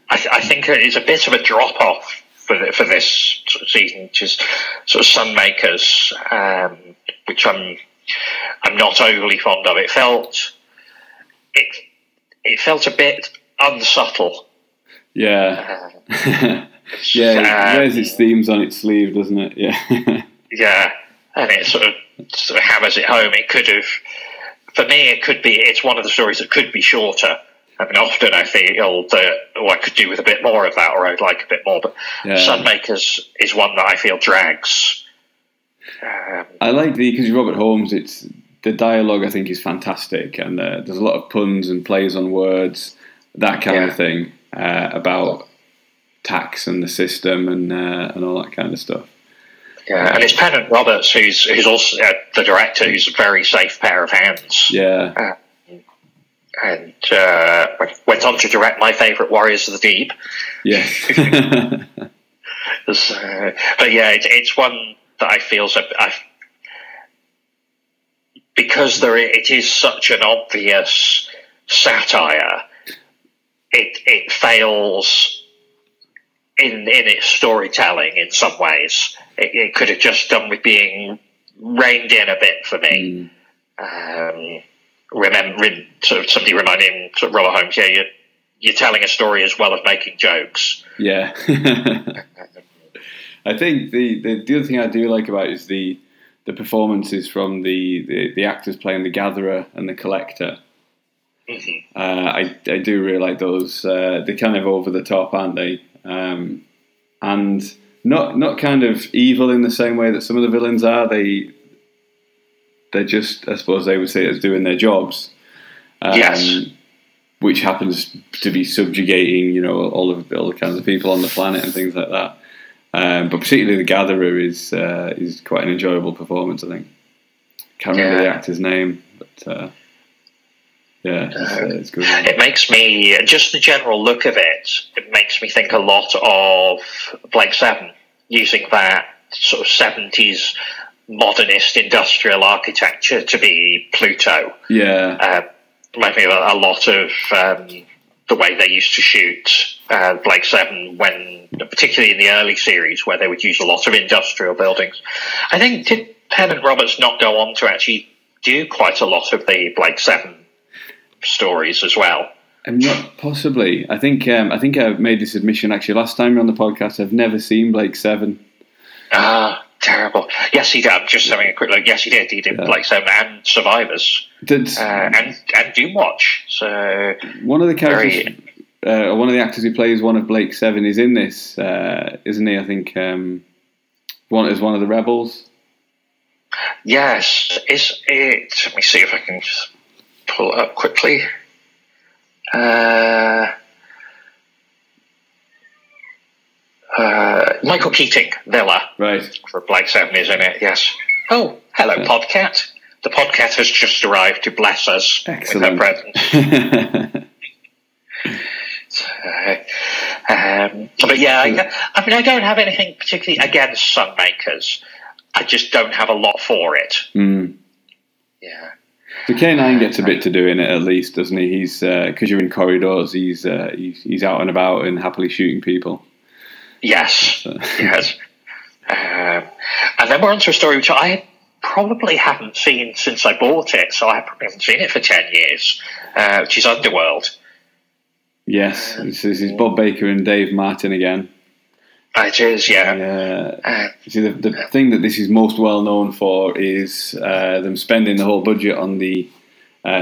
I think is a bit of a drop-off for this season, which is sort of Sunmakers, which I'm not overly fond of. It felt a bit unsubtle. Yeah. Yeah, it wears its themes on its sleeve, doesn't it? Yeah. Yeah, and it sort of hammers it home. It's one of the stories that could be shorter. I mean, often I feel that, I could do with a bit more of that, or I'd like a bit more, but yeah. Sunmakers is one that I feel drags. I like because Robert Holmes, it's the dialogue I think is fantastic, and there's a lot of puns and plays on words, that kind of thing, about tax and the system and all that kind of stuff. Yeah, and it's Pennant Roberts who's also the director, who's a very safe pair of hands. Yeah, and went on to direct my favourite Warriors of the Deep. Yes, but yeah, it's one that I feel because it is such an obvious satire. It fails in its storytelling in some ways. It could have just done with being reined in a bit for me. Somebody reminding Robert Holmes, yeah, you're telling a story as well as making jokes. Yeah. I think the other thing I do like about it is the performances from the actors playing the Gatherer and the Collector. Mm-hmm. I do really like those. They're kind of over the top, aren't they? And not kind of evil in the same way that some of the villains are. They're just, I suppose they would say, it's doing their jobs. Yes. Which happens to be subjugating, all the kinds of people on the planet and things like that. But particularly the Gatherer is quite an enjoyable performance, I think. Can't remember the actor's name, but yeah, it's good. It makes me, just the general look of it, it makes me think a lot of Blake Seven, using that sort of 70s modernist industrial architecture to be Pluto. Yeah. Reminds me of a lot of the way they used to shoot Blake Seven, when, particularly in the early series, where they would use a lot of industrial buildings. I think, did Pennant Roberts not go on to actually do quite a lot of the Blake Seven stories as well? I'm not possibly. I think I made this admission actually last time on the podcast. I've never seen Blake Seven. Terrible. Yes, he did. I'm just having a quick look. Yes, he did. He did Black Stone and Survivors. And Doomwatch. So one of the characters, one of the actors who plays one of Blake Seven is in this, isn't he? I think one of the rebels. Yes, is it? Let me see if I can just pull it up quickly. Michael Keating, Villa, right, for Black Seven is in it. Yes. Oh, hello, Podcat. The Podcat has just arrived to bless us Excellent. With her presence. But yeah, I mean, I don't have anything particularly against Sunmakers. I just don't have a lot for it. Mm. Yeah. The K9 gets a bit to do in it, at least, doesn't he? He's because you're in corridors. He's out and about and happily shooting people. Yes, yes. And then we're on to a story which I probably haven't seen since I bought it, so I probably haven't seen it for 10 years, which is Underworld. Yes, this is Bob Baker and Dave Martin again. It is, yeah. See, the thing that this is most well known for is them spending the whole budget on the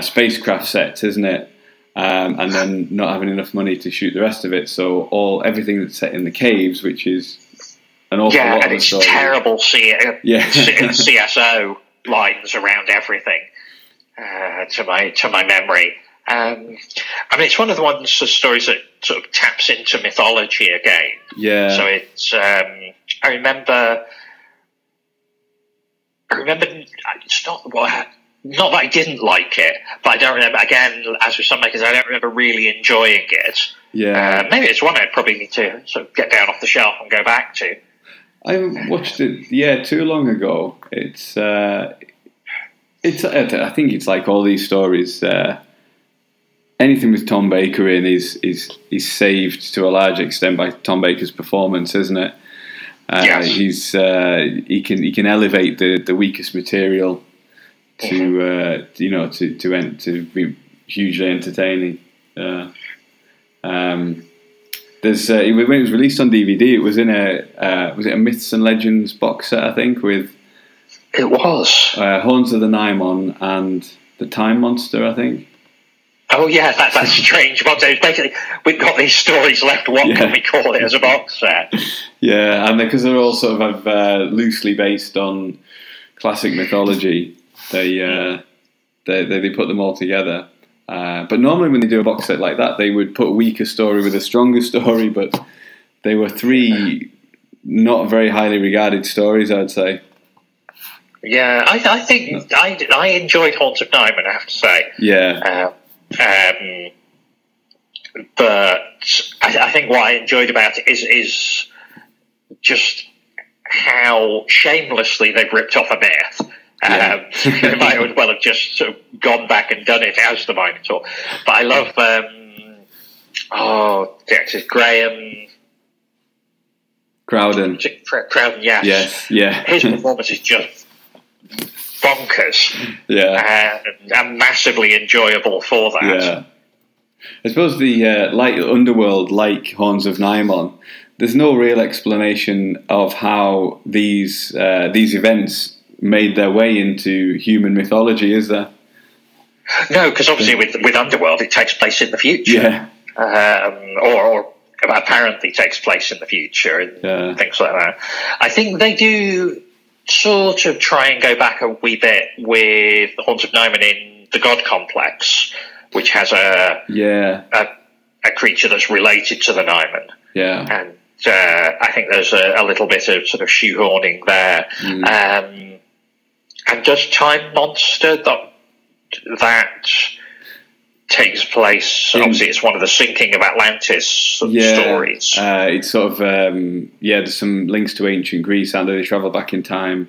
spacecraft sets, isn't it? And then not having enough money to shoot the rest of it, so everything that's set in the caves, which is an awful lot. Yeah, and it's terrible CSO lines around everything. To my memory, I mean, it's one of the ones, the stories that sort of taps into mythology again. Yeah. So it's I remember it's not what. Not that I didn't like it, but I don't remember, again, as with some makers, I don't remember really enjoying it. Yeah. Maybe it's one I'd probably need to sort of get down off the shelf and go back to. I watched it, too long ago. It's. I think it's like all these stories. Anything with Tom Baker in is saved to a large extent by Tom Baker's performance, isn't it? Yes. He can elevate the weakest material to be hugely entertaining. When it was released on DVD, it was in a Myths and Legends box set, I think, with it was Horns of the Nymon and the Time Monster, I think. Oh yeah, that's strange box set. Basically, we've got these stories left. What can we call it as a box set? Yeah, and because they're all sort of loosely based on classic mythology. They put them all together, but normally when they do a box set like that, they would put a weaker story with a stronger story. But they were three not very highly regarded stories, I'd say. Yeah, I think I enjoyed Haunts of Diamond, I have to say. Yeah, but I think what I enjoyed about it is just how shamelessly they've ripped off a myth. Yeah. They might as well have just sort of gone back and done it as the Minotaur. But I love, Graham Crowden. Crowden, yes. Yes, yeah. His performance is just bonkers. Yeah. And massively enjoyable for that. Yeah. I suppose the like Underworld, like Horns of Nymon, there's no real explanation of how these events made their way into human mythology, is there? No, because obviously with Underworld, it takes place in the future. Yeah. Or apparently takes place in the future and things like that. I think they do sort of try and go back a wee bit with the Haunts of Nymon in the God Complex, which has a creature that's related to the Nymon. Yeah. And I think there's a little bit of sort of shoehorning there. Mm. And does Time Monster that takes place? Obviously, it's one of the sinking of Atlantis stories. It's sort of there's some links to ancient Greece, and they travel back in time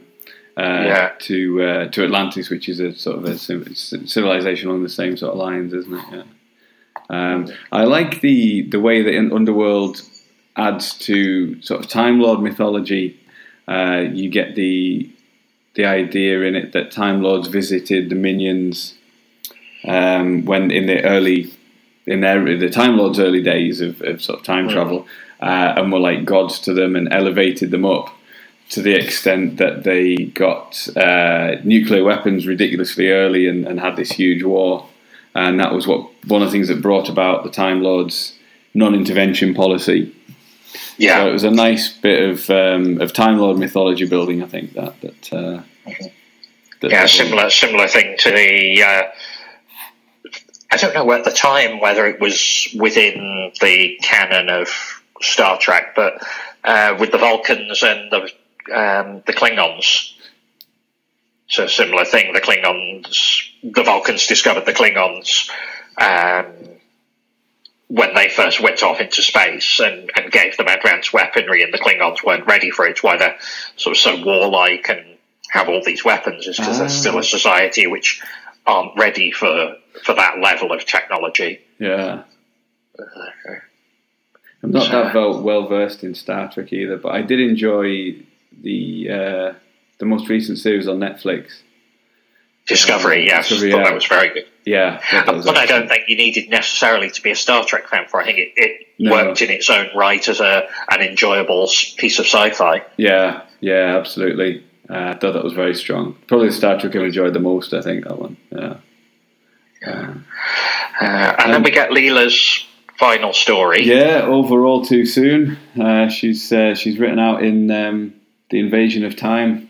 to Atlantis, which is a sort of a civilization along the same sort of lines, isn't it? Yeah. I like the way that Underworld adds to sort of Time Lord mythology. You get the idea in it that Time Lords visited the minions when in the Time Lords' early days of sort of time travel and were like gods to them and elevated them up to the extent that they got nuclear weapons ridiculously early and had this huge war. And that was one of the things that brought about the Time Lords' non-intervention policy. Yeah, so it was a nice bit of Time Lord mythology building, I think. Similar thing to the. I don't know at the time whether it was within the canon of Star Trek, but with the Vulcans and the Klingons. So similar thing. The Vulcans discovered the Klingons when they first went off into space and gave them advanced weaponry, and the Klingons weren't ready for it. Why they're sort of so warlike and have all these weapons is because they're still a society which aren't ready for that level of technology. Yeah. I'm not that well versed in Star Trek either, but I did enjoy the most recent series on Netflix. Discovery, yes. I thought that was very good. Yeah. But I don't think you needed necessarily to be a Star Trek fan for it. I think it worked in its own right as an enjoyable piece of sci-fi. Yeah, absolutely. I thought that was very strong. Probably the Star Trek I enjoyed the most, I think, that one. Yeah. And then we get Leela's final story. Yeah, overall too soon. She's written out in The Invasion of Time.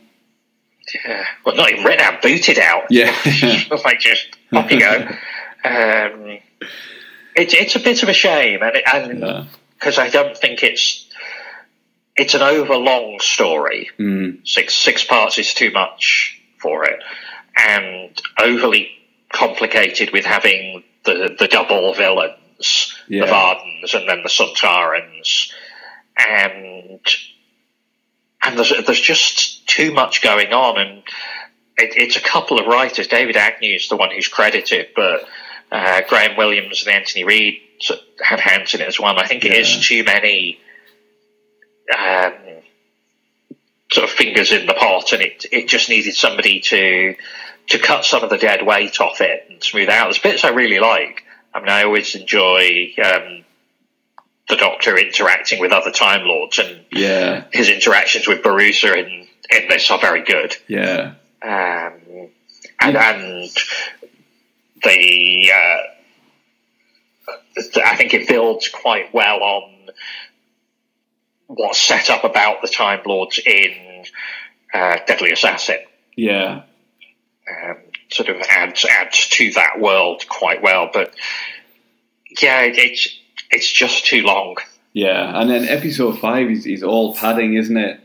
Yeah, well, not even written out, booted out. Yeah, like just off you go. It's a bit of a shame, and because I don't think it's an overlong story. Six parts is too much for it, and overly complicated with having the double villains, the Vardens, and then the Suntarans, and there's just too much going on, and it's a couple of writers. David Agnew is the one who's credited, but Graham Williams and Anthony Reed had hands in it as well. I think it is too many sort of fingers in the pot, and it just needed somebody to cut some of the dead weight off it and smooth out. There's bits I really like. I mean, I always enjoy the Doctor interacting with other Time Lords, and his interactions with Barusa in this are very good. Yeah. And I think it builds quite well on what's set up about the Time Lords in Deadly Assassin. Yeah. Sort of adds to that world quite well, but it's just too long. Yeah, and then episode 5 is all padding, isn't it?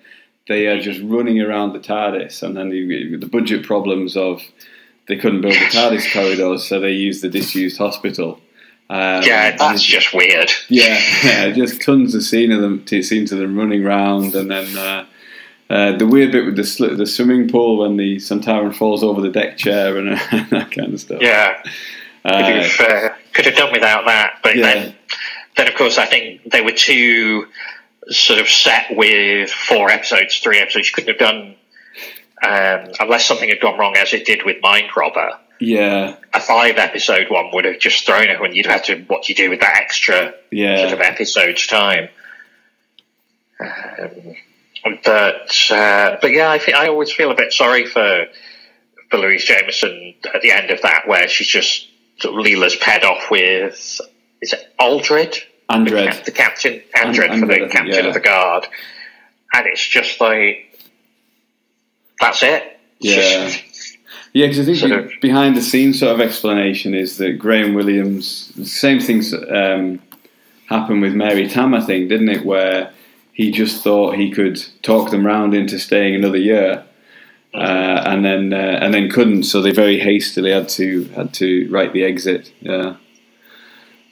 They are just running around the TARDIS, and then the budget problems of they couldn't build the TARDIS corridors, so they used the disused hospital. That's just weird. Yeah, just tons of scenes of them running around, and then the weird bit with the swimming pool when the Suntaran falls over the deck chair and that kind of stuff. Yeah, could have done without that, but then, of course, I think they were too sort of set with 3 episodes. You couldn't have done, unless something had gone wrong, as it did with Mind Robber. Yeah. A 5-episode one would have just thrown it when you'd have to, what do you do with that extra sort of episode's time? I always feel a bit sorry for Louise Jameson at the end of that, where she's just sort of Leela's paired off with. Is it Aldred? Andred. The captain. Andred for the captain of the guard. And it's just like, that's it. Yeah. Because I think behind the scenes sort of explanation is that Graham Williams, the same things happened with Mary Tam, I think, didn't it? Where he just thought he could talk them round into staying another year. And then couldn't, so they very hastily had to write the exit. Yeah.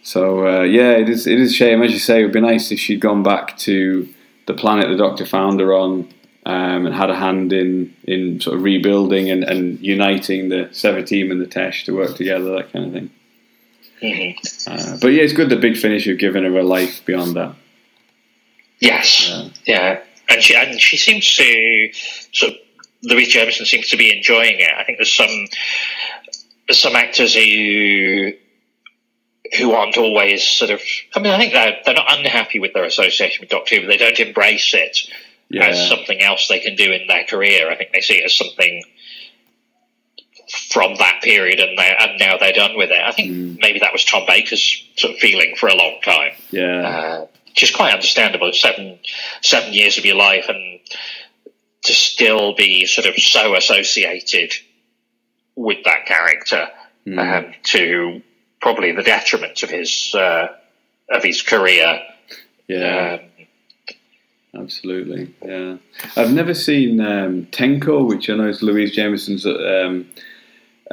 So, it is a shame. As you say, it would be nice if she'd gone back to the planet the Doctor found her on and had a hand in sort of rebuilding and uniting the Sever team and the Tesh to work together, that kind of thing. Mm-hmm. But it's good that Big Finish have given her a life beyond that. Yes. Yeah. And she seems to... sort of Louise Jameson seems to be enjoying it. I think there's some actors who aren't always sort of... I mean, I think they're not unhappy with their association with Doctor Who, but they don't embrace it as something else they can do in their career. I think they see it as something from that period, and now they're done with it. I think maybe that was Tom Baker's sort of feeling for a long time. Which is quite understandable. Seven years of your life, and to still be sort of so associated with that character to probably the detriment of his career. Absolutely, yeah. I've never seen Tenko, which I know is Louise Jameson's.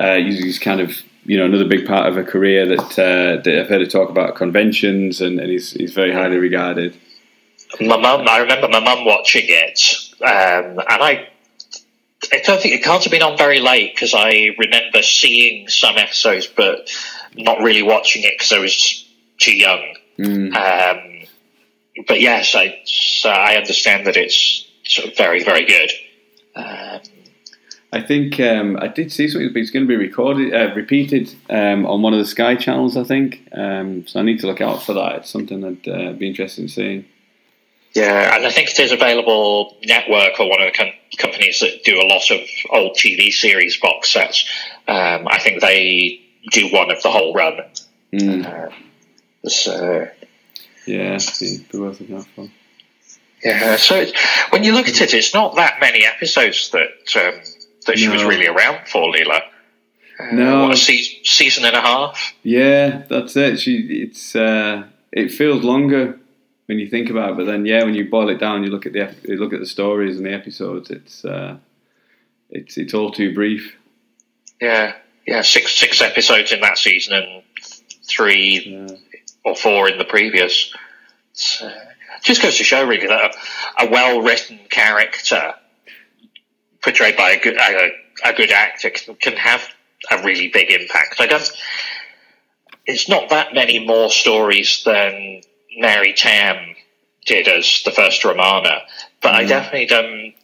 He's kind of, you know, another big part of her career that I've heard her talk about at conventions, and he's very highly regarded. I remember my mum watching it, and I don't think it can't have been on very late, because I remember seeing some episodes, but not really watching it because I was too young. But yes, I understand that it's sort of very, very good. I think I did see something, but it's going to be repeated on one of the Sky channels, I think. So I need to look out for that. It's something I'd be interested in seeing. Yeah, and I think there's available Network or one of the companies that do a lot of old TV series box sets. I think they do one of the whole run. Yeah, be worth a go for. Yeah, so when you look at it, it's not that many episodes that she was really around for, Leela. No, what, a season and a half. Yeah, that's it. It feels longer when you think about it, but then when you boil it down, you look at the stories and the episodes. It's all too brief. Yeah, six episodes in that season and three or four in the previous. So, just goes to show, really, that a well-written character portrayed by a good actor can have a really big impact. It's not that many more stories than Mary Tam did as the first Romana, but I definitely don't.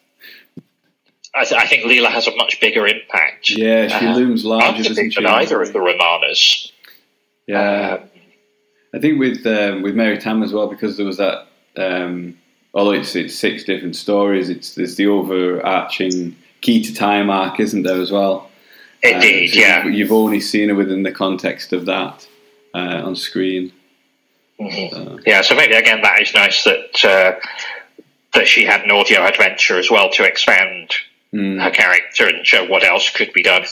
I think Leela has a much bigger impact. Yeah, she looms larger than either of the Romanas. Yeah, I think with Mary Tam as well, because there was that. Although it's six different stories, there's the overarching key to time arc, isn't there, as well? Indeed, so you've only seen her within the context of that on screen. Mm-hmm. Yeah, so maybe again that is nice that she had an audio adventure as well to expand her character and show what else could be done.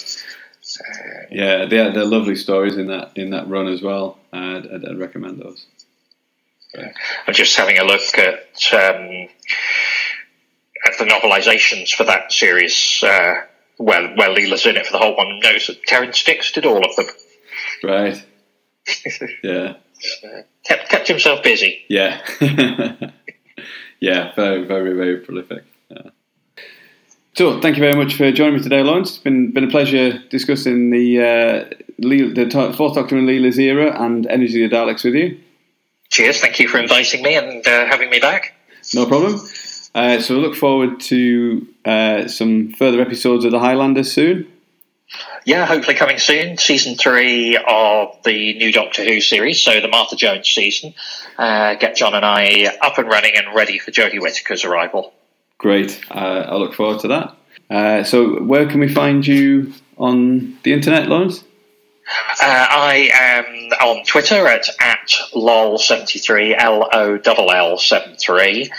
Yeah, they're lovely stories in that run as well. I'd recommend those. I'm just having a look at the novelisations for that series, where Leela's in it for the whole one, and notice that Terence Dix did all of them. Right. Yeah. Kept himself busy. Yeah. Yeah, very, very, very prolific. Yeah. So, thank you very much for joining me today, Lawrence. It's been a pleasure discussing the Fourth Doctor and Leela's era and Energy of the Daleks with you. Cheers, thank you for inviting me and having me back. No problem. So I look forward to some further episodes of the Highlanders soon. Yeah, hopefully coming soon. Season 3 of the new Doctor Who series, so the Martha Jones season. Get John and I up and running and ready for Jodie Whittaker's arrival. Great, I look forward to that. So where can we find you on the internet, Lawrence? I am on Twitter at LOL73, LOLL73,